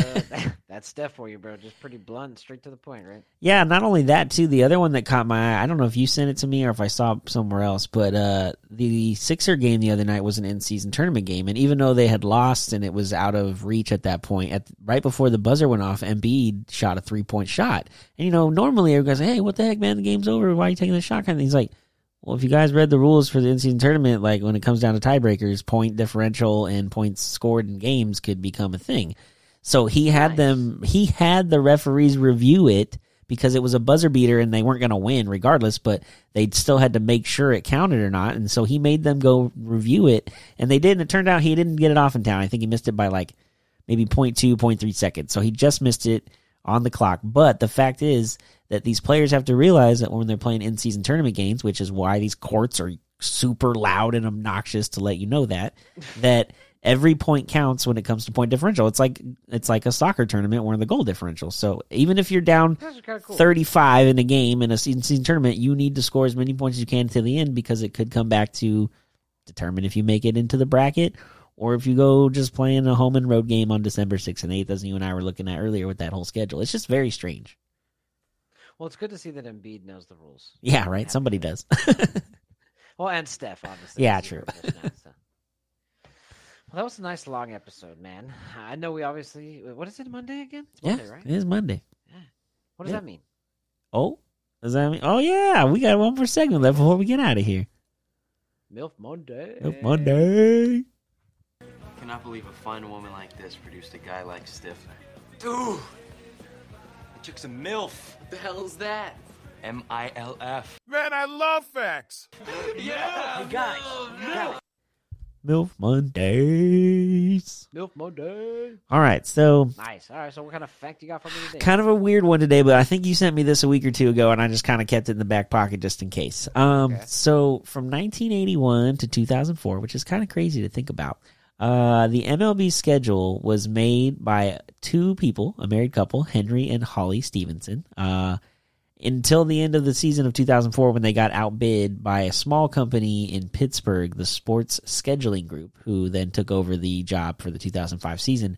that's stuff for you, bro. Just pretty blunt, straight to the point, right? Yeah, not only that, too, the other one that caught my eye, I don't know if you sent it to me or if I saw it somewhere else, but the Sixer game the other night was an in-season tournament game, and even though they had lost and it was out of reach at that point, right before the buzzer went off, Embiid shot a three-point shot. And, you know, normally everybody's like, hey, what the heck, man, the game's over, why are you taking the shot? Kind of thing. He's like, well, if you guys read the rules for the in-season tournament, like when it comes down to tiebreakers, point differential and points scored in games could become a thing. So he had he had the referees review it because it was a buzzer beater and they weren't going to win regardless, but they still had to make sure it counted or not. And so he made them go review it, and they didn't. It turned out he didn't get it off in time. I think he missed it by like maybe 0.2, 0.3 seconds. So he just missed it on the clock. But the fact is that these players have to realize that when they're playing in-season tournament games, which is why these courts are super loud and obnoxious to let you know that every point counts when it comes to point differential. It's like a soccer tournament where the goal differential. So even if you're down 35 in a game in a season tournament, you need to score as many points as you can to the end because it could come back to determine if you make it into the bracket or if you go just playing a home and road game on December 6th and 8th, as you and I were looking at earlier with that whole schedule. It's just very strange. Well, it's good to see that Embiid knows the rules. Yeah, right? Somebody does. Well, and Steph, obviously. Yeah, true. Now, so. Well, that was a nice long episode, man. I know we obviously... What is it, Monday again? It's Monday, right? It is Monday. Yeah. What does that mean? Oh, yeah. We got one more segment left before we get out of here. MILF Monday. MILF Monday. I cannot believe a fine woman like this produced a guy like Stifler. Dude! It took some MILF. What the hell's that? MILF. Man, I love facts! Yeah! You guys! MILF Mondays. MILF Monday. All right, so... Nice. All right, so what kind of fact you got for me today? Kind of a weird one today, but I think you sent me this a week or two ago, and I just kind of kept it in the back pocket just in case. Okay. So, from 1981 to 2004, which is kind of crazy to think about, the MLB schedule was made by two people, a married couple, Henry and Holly Stevenson, until the end of the season of 2004 when they got outbid by a small company in Pittsburgh, the Sports Scheduling Group, who then took over the job for the 2005 season.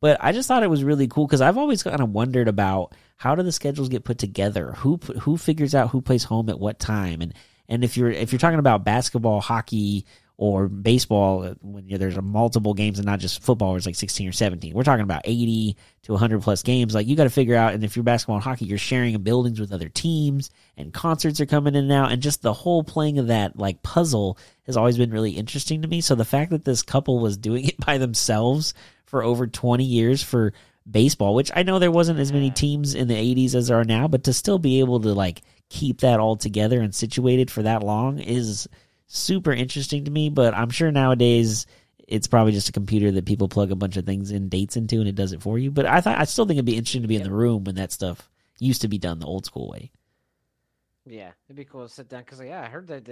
But I just thought it was really cool because I've always kind of wondered about how do the schedules get put together? Who figures out who plays home at what time? And if you're talking about basketball, hockey, or baseball, when there's multiple games and not just football, where it's like 16 or 17. We're talking about 80 to 100 plus games. Like, you got to figure out, and if you're basketball and hockey, you're sharing buildings with other teams, and concerts are coming in and out, and just the whole playing of that like puzzle has always been really interesting to me. So the fact that this couple was doing it by themselves for over 20 years for baseball, which I know there wasn't as many teams in the 80s as there are now, but to still be able to like keep that all together and situated for that long is super interesting to me, but I'm sure nowadays it's probably just a computer that people plug a bunch of things and dates into, and it does it for you. But I still think it'd be interesting to be in the room when that stuff used to be done the old school way. Yeah, it'd be cool to sit down because I heard that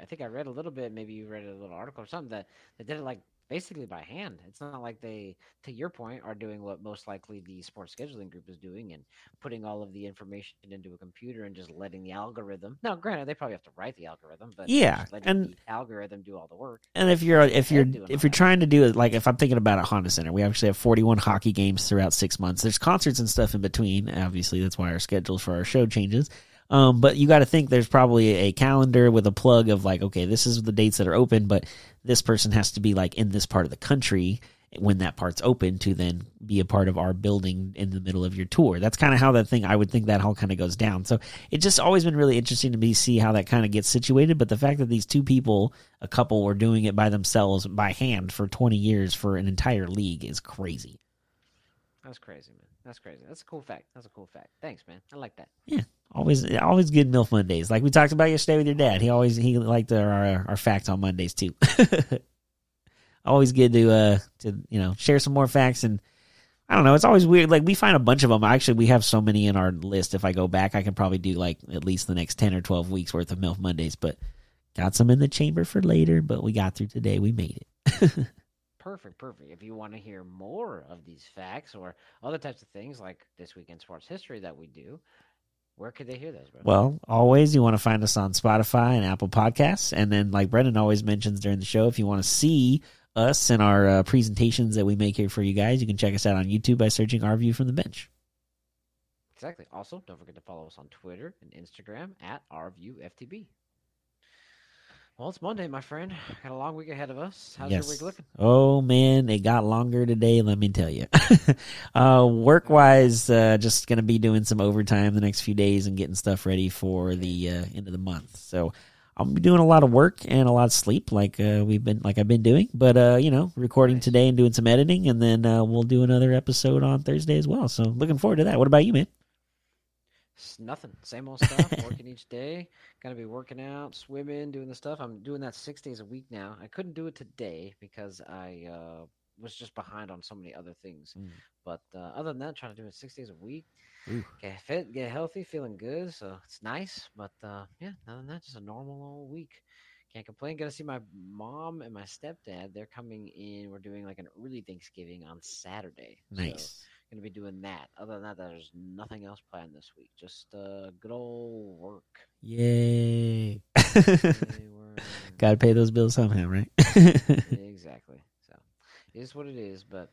I think I read a little bit, maybe you read a little article or something, that they did it like basically by hand. It's not like they, to your point, are doing what most likely the sports scheduling group is doing and putting all of the information into a computer and just letting the algorithm. Now, granted, they probably have to write the algorithm, but yeah, and the algorithm do all the work. And if you're trying to do it, like if I'm thinking about a Honda Center, we actually have 41 hockey games throughout 6 months. There's concerts and stuff in between. Obviously, that's why our schedules for our show changes. But you got to think there's probably a calendar with a plug of like, okay, this is the dates that are open, but this person has to be like in this part of the country when that part's open to then be a part of our building in the middle of your tour. That's kind of how that thing, I would think that all kind of goes down. So it's just always been really interesting to me to see how that kind of gets situated. But the fact that these two people, a couple, were doing it by themselves by hand for 20 years for an entire league is crazy. That's crazy, man. That's crazy. That's a cool fact. That's a cool fact. Thanks, man. I like that. Yeah. Always good MILF Mondays. Like we talked about yesterday with your dad. He liked our facts on Mondays too. Always good to share some more facts, and I don't know, it's always weird. Like we find a bunch of them. Actually, we have so many in our list. If I go back, I can probably do like at least the next 10 or 12 weeks worth of MILF Mondays, but got some in the chamber for later, but we got through today. We made it. Perfect. If you want to hear more of these facts or other types of things like This Week in Sports History that we do, where could they hear those, bro? Well, always you want to find us on Spotify and Apple Podcasts. And then like Brendan always mentions during the show, if you want to see us and our presentations that we make here for you guys, you can check us out on YouTube by searching Our View from the Bench. Exactly. Also, don't forget to follow us on Twitter and Instagram at RViewFTB. Well, it's Monday, my friend. Got a long week ahead of us. How's your week looking? Oh, man, it got longer today, let me tell you. Work-wise, just going to be doing some overtime the next few days and getting stuff ready for the end of the month. So I'll be doing a lot of work and a lot of sleep like I've been doing. But, recording today and doing some editing, and then we'll do another episode on Thursday as well. So looking forward to that. What about you, man? It's nothing. Same old stuff, working each day. Got to be working out, swimming, doing the stuff. I'm doing that 6 days a week now. I couldn't do it today because I was just behind on so many other things. Mm. But other than that, trying to do it 6 days a week. Ooh. Get fit, get healthy, feeling good. So it's nice. But, other than that, just a normal old week. Can't complain. Got to see my mom and my stepdad. They're coming in. We're doing like an early Thanksgiving on Saturday. Nice. So, going to be doing that. Other than that, there's nothing else planned this week. Just good old work. Yay. Gotta pay those bills somehow, right? Exactly. So it is what it is. But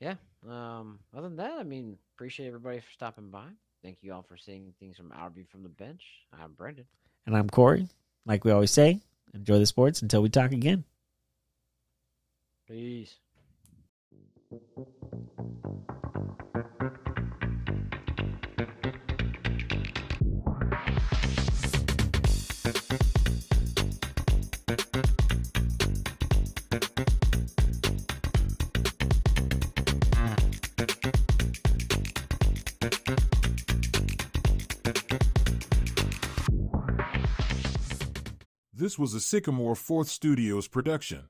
yeah, other than that, I mean, appreciate everybody for stopping by. Thank you all for seeing things from Our View from the Bench. I'm Brendan. And I'm Corey. Like we always say, enjoy the sports until we talk again. Peace. This was a Sycamore 4th Studios production.